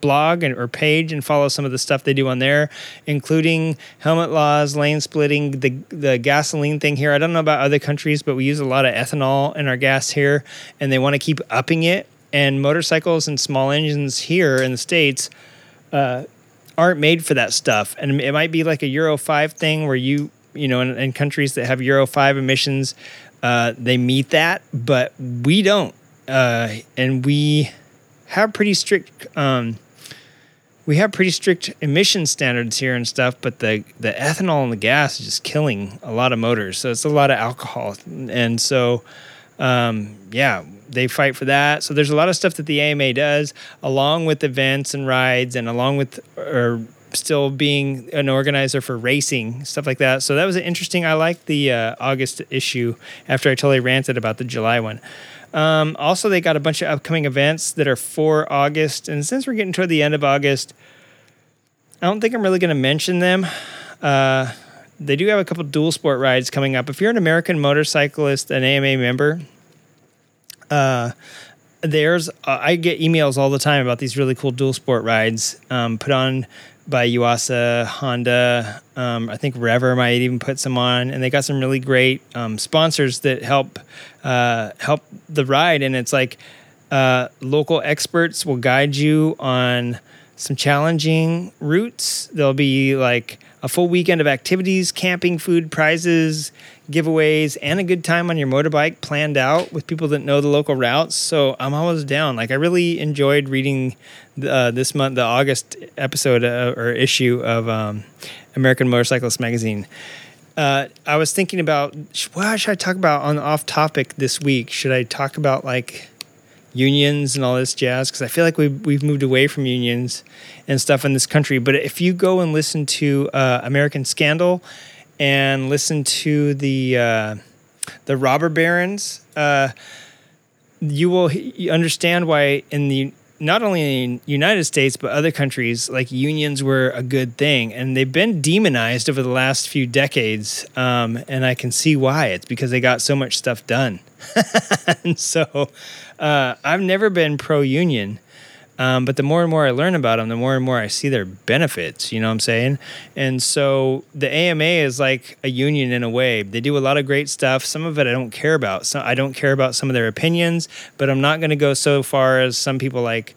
blog and or page, and follow some of the stuff they do on there, including helmet laws, lane splitting, the the gasoline thing here. I don't know about other countries, but we use a lot of ethanol in our gas here, and they want to keep upping it. And motorcycles and small engines here in the States uh, aren't made for that stuff. And it might be like a Euro five thing where you, you know, in, in countries that have Euro five emissions, uh, they meet that, but we don't. Uh, and we have pretty strict, um, we have pretty strict emission standards here and stuff, but the, the ethanol and the gas is just killing a lot of motors. So it's a lot of alcohol. And so, um, yeah, they fight for that. So there's a lot of stuff that the A M A does, along with events and rides, and along with, or still being an organizer for racing, stuff like that. So that was interesting. I liked the uh, August issue after I totally ranted about the July one. Um, also, they got a bunch of upcoming events that are for August. And since we're getting toward the end of August, I don't think I'm really going to mention them. Uh, they do have a couple dual sport rides coming up. If you're an American motorcyclist, an A M A member, uh, there's uh, I get emails all the time about these really cool dual sport rides um, put on by Yuasa, Honda. Um, I think Rever might even put some on, and they got some really great um, sponsors that help uh, help the ride. And it's like uh, local experts will guide you on some challenging routes. There'll be like a full weekend of activities, camping, food, prizes, giveaways, and a good time on your motorbike planned out with people that know the local routes. So I'm always down. Like, I really enjoyed reading the, uh, this month, the August episode uh, or issue of um, American Motorcyclist magazine. Uh, I was thinking about, what should I talk about on off topic this week? Should I talk about like unions and all this jazz? Because I feel like we've, we've moved away from unions and stuff in this country. But if you go and listen to uh, American Scandal, and listen to the uh, the robber barons, uh, you will h- understand why in the not only in the United States but other countries, like, unions were a good thing, and they've been demonized over the last few decades. Um, and I can see why. It's because they got so much stuff done. And so uh, I've never been pro-union. Um, but the more and more I learn about them, the more and more I see their benefits, you know what I'm saying? And so the A M A is like a union in a way. They do a lot of great stuff. Some of it I don't care about. So I don't care about some of their opinions, but I'm not going to go so far as some people, like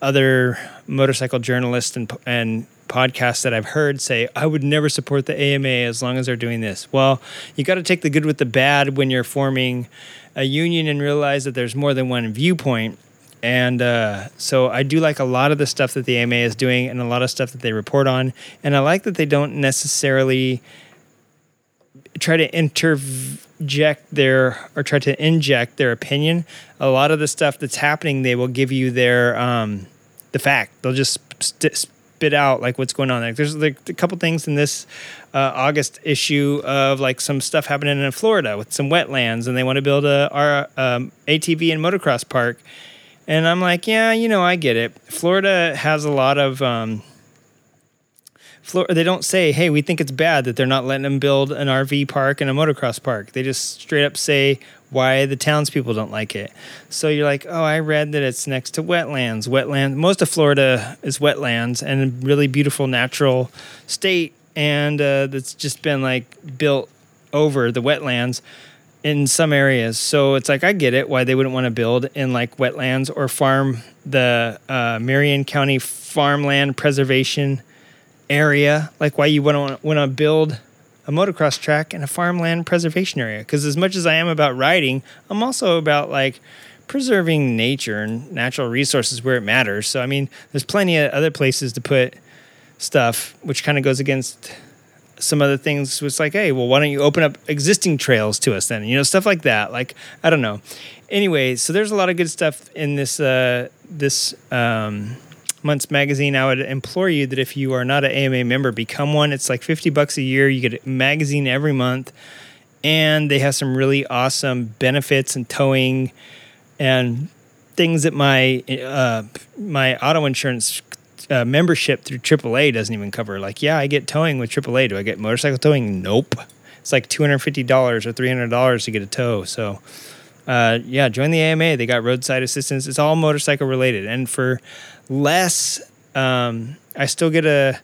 other motorcycle journalists and and podcasts that I've heard say, I would never support the A M A as long as they're doing this. Well, you got to take the good with the bad when you're forming a union and realize that there's more than one viewpoint. And uh, so I do like a lot of the stuff that the A M A is doing and a lot of stuff that they report on. And I like that they don't necessarily try to interject their or try to inject their opinion. A lot of the stuff that's happening, they will give you their um, the fact. They'll just st- spit out like what's going on. Like, there's like a couple things in this uh, August issue of like some stuff happening in Florida with some wetlands, and they want to build a our, um, A T V and motocross park. And I'm like, yeah, you know, I get it. Florida has a lot of, um, Flor- they don't say, hey, we think it's bad that they're not letting them build an R V park and a motocross park. They just straight up say why the townspeople don't like it. So you're like, oh, I read that it's next to wetlands. Wetland. Most of Florida is wetlands and a really beautiful natural state. And uh, that's just been like built over the wetlands in some areas. So it's like, I get it why they wouldn't want to build in like wetlands or farm the uh, Marion County farmland preservation area. Like, why you wouldn't want to build a motocross track in a farmland preservation area. Because as much as I am about riding, I'm also about like preserving nature and natural resources where it matters. So, I mean, there's plenty of other places to put stuff, which kind of goes against some other things. Was like, hey, well, why don't you open up existing trails to us then? You know, stuff like that. Like, I don't know. Anyway, so there's a lot of good stuff in this uh, this um, month's magazine. I would implore you that if you are not an A M A member, become one. It's like fifty bucks a year. You get a magazine every month, and they have some really awesome benefits and towing and things that my uh, my auto insurance Uh, membership through triple A doesn't even cover. Like, yeah, I get towing with triple A. Do I get motorcycle towing? Nope. It's like two hundred fifty dollars or three hundred dollars to get a tow. So, uh, yeah, join the A M A. They got roadside assistance. It's all motorcycle related. And for less, um, I still get a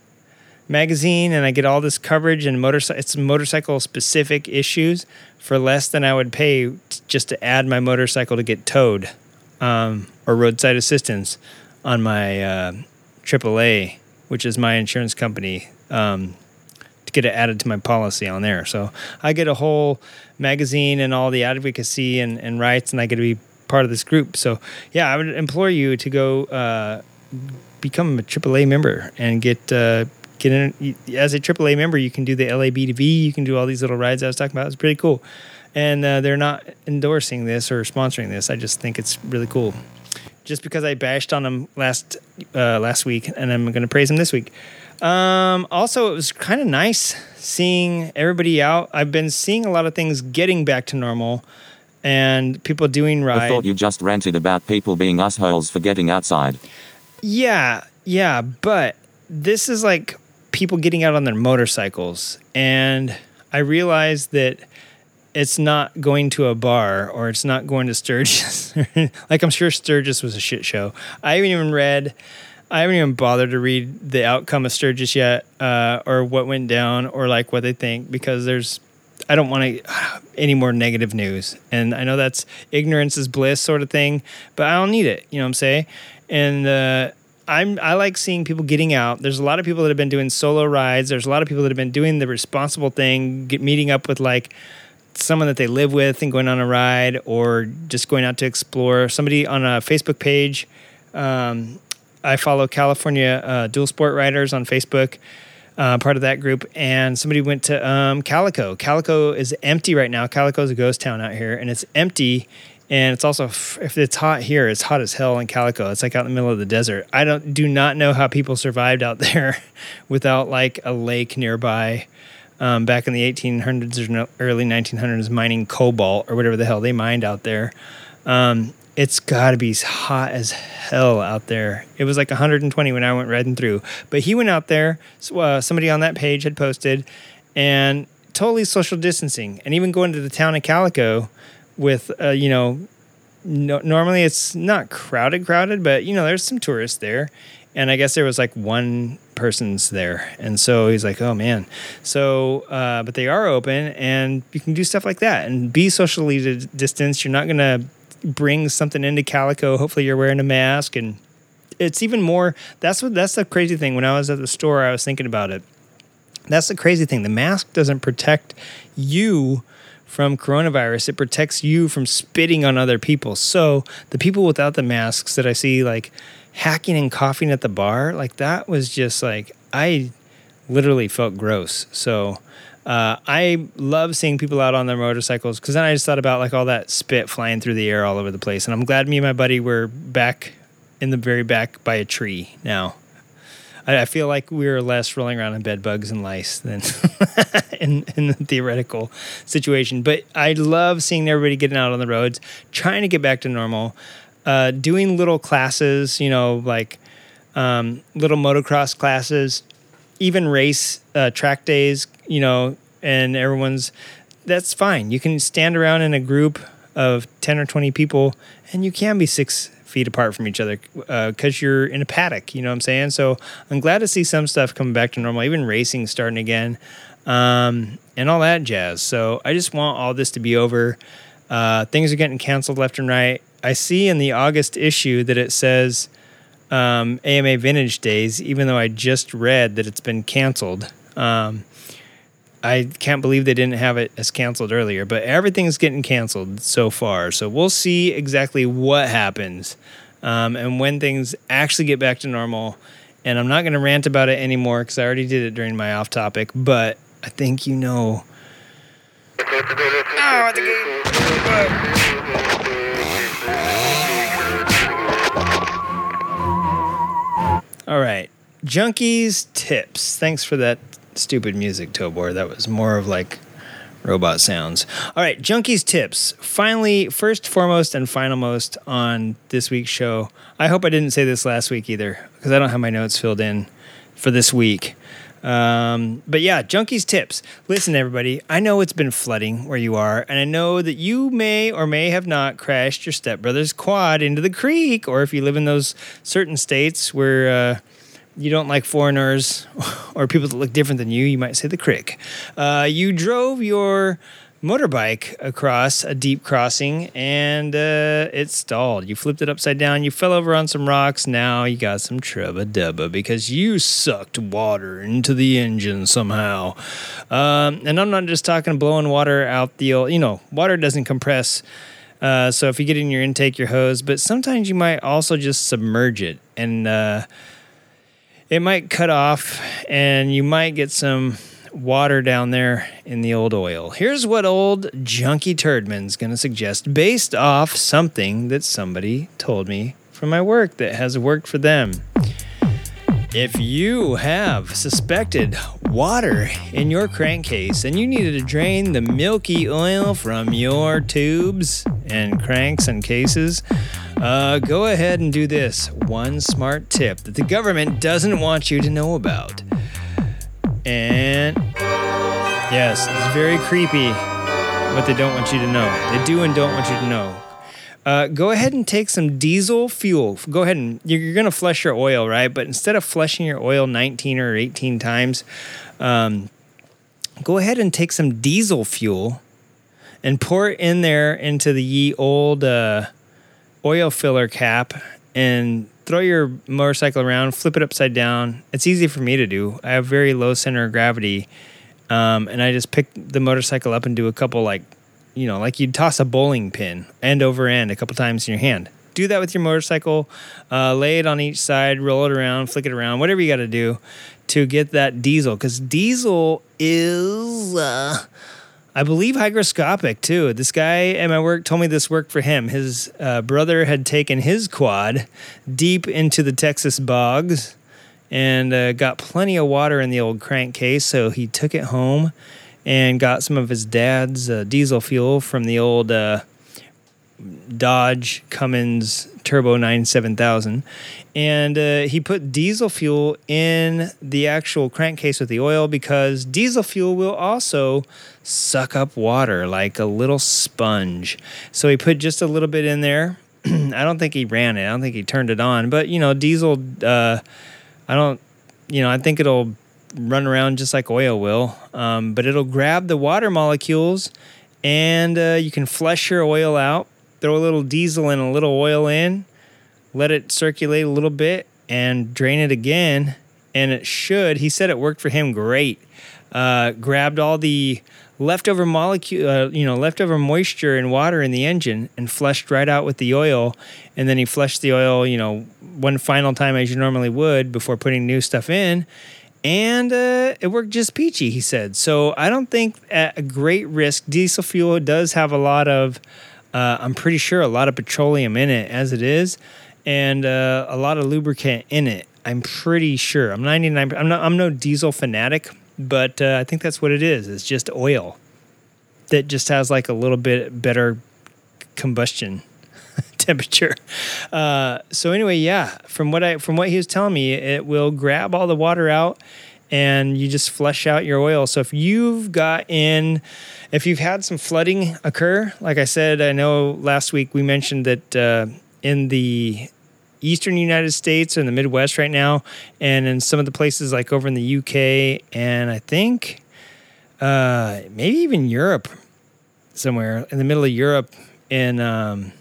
magazine and I get all this coverage and motorcycle. It's motorcycle specific issues for less than I would pay t- just to add my motorcycle to get towed um, or roadside assistance on my Uh, triple A which is my insurance company, um, to get it added to my policy on there. So I get a whole magazine and all the advocacy and, and rights, and I get to be part of this group. So, yeah, I would implore you to go uh, become a triple A member and get uh, get in. As a triple A member, you can do the L A B D V. You can do all these little rides I was talking about. It's pretty cool. And uh, they're not endorsing this or sponsoring this. I just think it's really cool. Just because I bashed on them last uh, last week, and I'm going to praise them this week. Um, also, it was kind of nice seeing everybody out. I've been seeing a lot of things getting back to normal, and people doing rides. I thought you just ranted about people being assholes for getting outside. Yeah, yeah, but this is like people getting out on their motorcycles, and I realized that it's not going to a bar or it's not going to Sturgis. Like, I'm sure Sturgis was a shit show. I haven't even read, I haven't even bothered to read the outcome of Sturgis yet, uh, or what went down, or like what they think, because there's, I don't want to, uh, any more negative news. And I know that's ignorance is bliss sort of thing, but I don't need it. You know what I'm saying? And, uh, I'm, I like seeing people getting out. There's a lot of people that have been doing solo rides. There's a lot of people that have been doing the responsible thing, get, meeting up with like someone that they live with and going on a ride, or just going out to explore. Somebody on a Facebook page, um, I follow California uh, dual sport riders on Facebook, uh, part of that group, and somebody went to um, Calico. Calico is empty right now. Calico is a ghost town out here, and it's empty, and it's also, f- if it's hot here, it's hot as hell in Calico. It's like out in the middle of the desert. I don't do not know how people survived out there without like a lake nearby. Um, back in the eighteen hundreds or early nineteen hundreds, mining cobalt or whatever the hell they mined out there. Um, it's got to be hot as hell out there. It was like one hundred twenty when I went riding through. But he went out there, so, uh, somebody on that page had posted, and totally social distancing. And even going to the town of Calico with, uh, you know, no, normally it's not crowded, crowded, but, you know, there's some tourists there. And I guess there was like one person's there. And so he's like, oh, man. So, uh, but they are open, and you can do stuff like that and be socially d- distanced. You're not going to bring something into Calico. Hopefully you're wearing a mask. And it's even more, that's what, that's the crazy thing. When I was at the store, I was thinking about it. That's the crazy thing. The mask doesn't protect you from coronavirus. It protects you from spitting on other people. So the people without the masks that I see like hacking and coughing at the bar, like that was just like, I literally felt gross. So uh, I love seeing people out on their motorcycles, because then I just thought about like all that spit flying through the air all over the place. And I'm glad me and my buddy were back in the very back by a tree now. I feel like we were less rolling around in bed bugs and lice than in, in the theoretical situation. But I love seeing everybody getting out on the roads, trying to get back to normal, uh, doing little classes, you know, like um, little motocross classes, even race uh, track days, you know, and everyone's, that's fine. You can stand around in a group of ten or twenty people, and you can be six feet apart from each other uh because you're in a paddock, you know what I'm saying? So I'm glad to see some stuff coming back to normal, even racing starting again, um and all that jazz. So I just want all this to be over. Uh things are getting canceled left and right. I see in the August issue that it says um A M A Vintage Days, even though I just read that it's been canceled. um I can't believe they didn't have it as canceled earlier, but everything's getting canceled so far. So we'll see exactly what happens um, and when things actually get back to normal. And I'm not going to rant about it anymore because I already did it during my off topic, but I think you know. All right. Junkies tips. Thanks for that. Stupid music, Tobor. That was more of like robot sounds. All right, Junkies Tips. Finally, first, foremost, and finalmost on this week's show. I hope I didn't say this last week either, because I don't have my notes filled in for this week. Um, but yeah, Junkies Tips. Listen, everybody, I know it's been flooding where you are, and I know that you may or may have not crashed your stepbrother's quad into the creek, or if you live in those certain states where... Uh, you don't like foreigners or people that look different than you, you might say the crick. Uh, you drove your motorbike across a deep crossing, and uh, it stalled. You flipped it upside down. You fell over on some rocks. Now you got some trubba-dubba because you sucked water into the engine somehow. Um, and I'm not just talking blowing water out the old... You know, water doesn't compress... Uh, so if you get in your intake, your hose, but sometimes you might also just submerge it, and uh, it might cut off, and you might get some water down there in the old oil. Here's what old junkie Turdman's going to suggest based off something that somebody told me from my work that has worked for them. If you have suspected water in your crankcase and you needed to drain the milky oil from your tubes and cranks and cases, uh, go ahead and do this one smart tip that the government doesn't want you to know about. And yes, it's very creepy what they don't want you to know. They do and don't want you to know. Uh, go ahead and take some diesel fuel. Go ahead and you're, you're going to flush your oil, right? But instead of flushing your oil nineteen or eighteen times, um, go ahead and take some diesel fuel and pour it in there into the ye old uh, oil filler cap and throw your motorcycle around, flip it upside down. It's easy for me to do. I have very low center of gravity, um, and I just pick the motorcycle up and do a couple like, you know, like you'd toss a bowling pin end over end a couple times in your hand. Do that with your motorcycle. Uh, lay it on each side, roll it around, flick it around, whatever you got to do to get that diesel. Because diesel is, uh, I believe, hygroscopic, too. This guy at my work told me this worked for him. His uh, brother had taken his quad deep into the Texas bogs and uh, got plenty of water in the old crankcase, so he took it home and got some of his dad's uh, diesel fuel from the old uh, Dodge Cummins Turbo nine seven thousand. And uh, he put diesel fuel in the actual crankcase with the oil because diesel fuel will also suck up water like a little sponge. So he put just a little bit in there. I don't think he ran it. I don't think he turned it on. But, you know, diesel, uh, I don't, you know, I think it'll run around just like oil will, um, but it'll grab the water molecules, and uh, you can flush your oil out, throw a little diesel and a little oil in, let it circulate a little bit, and drain it again, and it should, he said it worked for him great, uh, grabbed all the leftover molecule, uh, you know, leftover moisture and water in the engine and flushed right out with the oil. And then he flushed the oil, you know, one final time as you normally would before putting new stuff in. And uh, it worked just peachy, he said. So I don't think at a great risk, diesel fuel does have a lot of, uh, I'm pretty sure a lot of petroleum in it as it is, and uh, a lot of lubricant in it. I'm pretty sure. I'm ninety-nine. I'm not. I'm no diesel fanatic, but uh, I think that's what it is. It's just oil that just has like a little bit better combustion temperature. Uh, so anyway, yeah, from what I from what he was telling me, it will grab all the water out, and you just flush out your oil. So if you've got in, if you've had some flooding occur, like I said, I know last week we mentioned that uh, in the eastern United States and the Midwest right now, and in some of the places like over in the U K, and I think uh, maybe even Europe, somewhere in the middle of Europe, in um,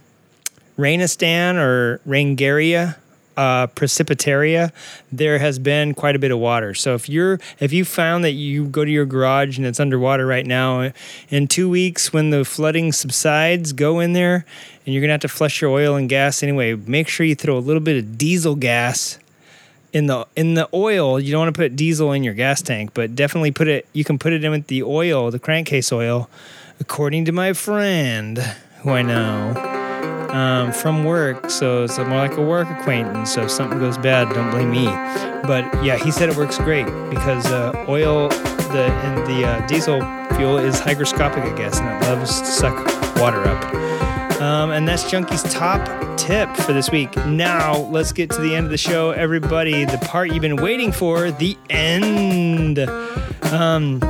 Rainistan or Rangaria, uh, Precipitaria, there has been quite a bit of water. So if you're, if you found that you go to your garage and it's underwater right now, in two weeks when the flooding subsides, go in there and you're going to have to flush your oil and gas anyway. Make sure you throw a little bit of diesel gas in the, in the oil. You don't want to put diesel in your gas tank, but definitely put it, you can put it in with the oil, the crankcase oil, according to my friend who I know. Um, from work, so it's more like a work acquaintance, so if something goes bad, don't blame me. But yeah, he said it works great because uh, oil the and the uh, diesel fuel is hygroscopic, I guess, and it loves to suck water up. Um, and that's Junkie's top tip for this week. Now, let's get to the end of the show, everybody. The part you've been waiting for, the end. Um...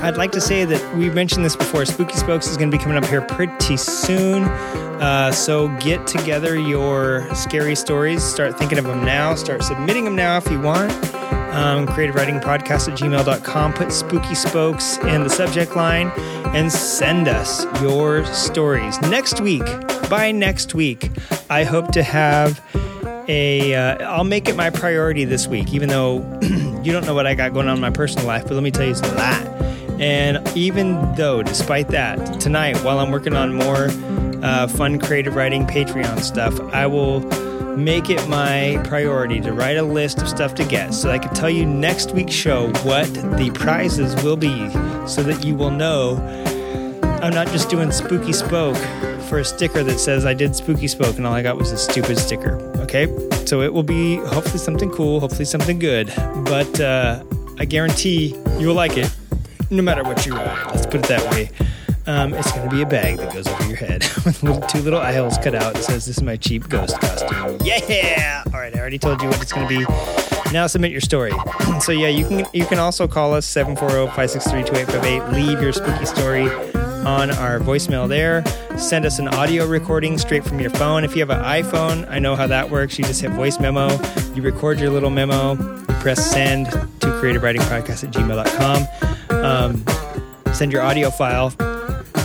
I'd like to say that we've mentioned this before. Spooky Spokes is going to be coming up here pretty soon. Uh, so get together your scary stories. Start thinking of them now. Start submitting them now if you want. um, creative writing podcast at gmail dot com. Put Spooky Spokes in the subject line and send us your stories. Next week, by next week, I hope to have a, uh, I'll make it my priority this week, even though you don't know what I got going on in my personal life, but let me tell you, it's a lot. And even though, despite that, tonight, while I'm working on more uh, fun creative writing Patreon stuff, I will make it my priority to write a list of stuff to get so I can tell you next week's show what the prizes will be so that you will know I'm not just doing Spooky Spoke for a sticker that says I did Spooky Spoke and all I got was a stupid sticker, okay? So it will be hopefully something cool, hopefully something good, but uh, I guarantee you will like it. No matter what you want, let's put it that way. Um, it's going to be a bag that goes over your head with little, two little eye holes cut out. It says, "This is my cheap ghost costume." Yeah! All right, I already told you what it's going to be. Now submit your story. So yeah, you can you can also call us seven four zero, five six three, two eight five eight. Leave your spooky story on our voicemail there. Send us an audio recording straight from your phone. If you have an iPhone, I know how that works. You just hit voice memo. You record your little memo. You press send to creative writing podcast at gmail dot com. Um, send your audio file,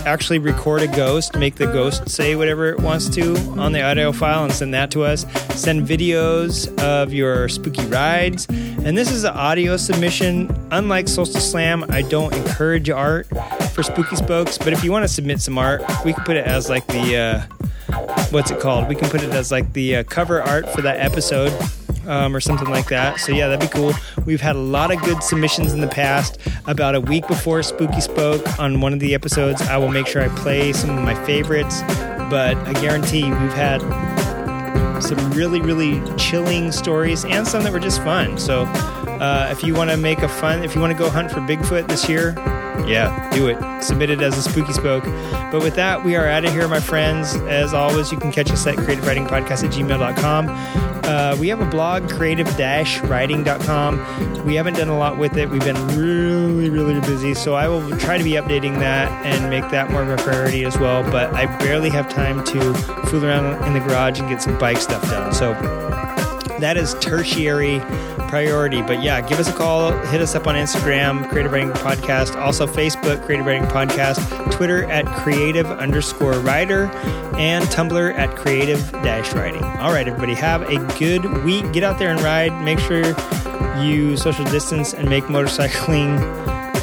actually record a ghost, make the ghost say whatever it wants to on the audio file and send that to us. Send videos of your spooky rides. And this is an audio submission. Unlike Solstice Slam, I don't encourage art for Spooky Spokes, but if you want to submit some art, we can put it as like the, uh, what's it called? We can put it as like the uh, cover art for that episode. Um, or something like that. So yeah, that'd be cool. We've had a lot of good submissions in the past. About a week before Spooky Spoke on one of the episodes, I will make sure I play some of my favorites, but I guarantee we've had some really, really chilling stories and some that were just fun. So uh, if you want to make a fun, if you want to go hunt for Bigfoot this year, yeah, do it. Submit it as a Spooky Spoke. But with that, we are out of here, my friends. As always, you can catch us at creative writing podcast at gmail dot com. Uh, we have a blog, creative writing dot com. We haven't done a lot with it. We've been really, really busy, so I will try to be updating that and make that more of a priority as well. But I barely have time to fool around in the garage and get some bike stuff done. So that is tertiary priority. But yeah, give us a call. Hit us up on Instagram, Creative Writing Podcast. Also Facebook, Creative Writing Podcast. Twitter at creative underscore writer. And Tumblr at creative dash writing. All right, everybody. Have a good week. Get out there and ride. Make sure you social distance and make motorcycling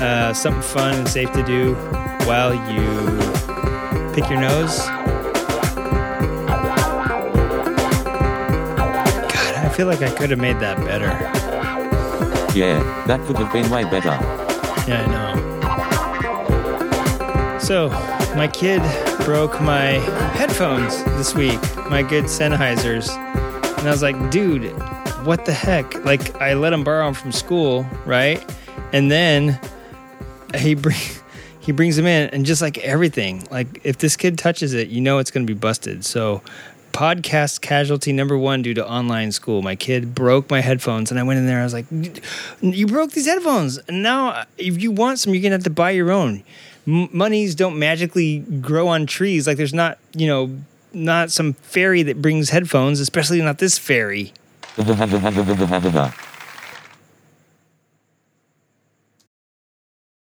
uh, something fun and safe to do while you pick your nose. I feel like I could have made that better. Yeah, that could have been way better. Yeah, I know. So, my kid broke my headphones this week, my good Sennheisers. And I was like, dude, what the heck? Like, I let him borrow them from school, right? And then he, bring, he brings them in, and just like everything, like, if this kid touches it, you know it's going to be busted. So, podcast casualty number one due to online school. My kid broke my headphones, and I went in there and I was like, you broke these headphones, and now if you want some, you're gonna have to buy your own. M- monies don't magically grow on trees. Like, there's not, you know, not some fairy that brings headphones, especially not this fairy.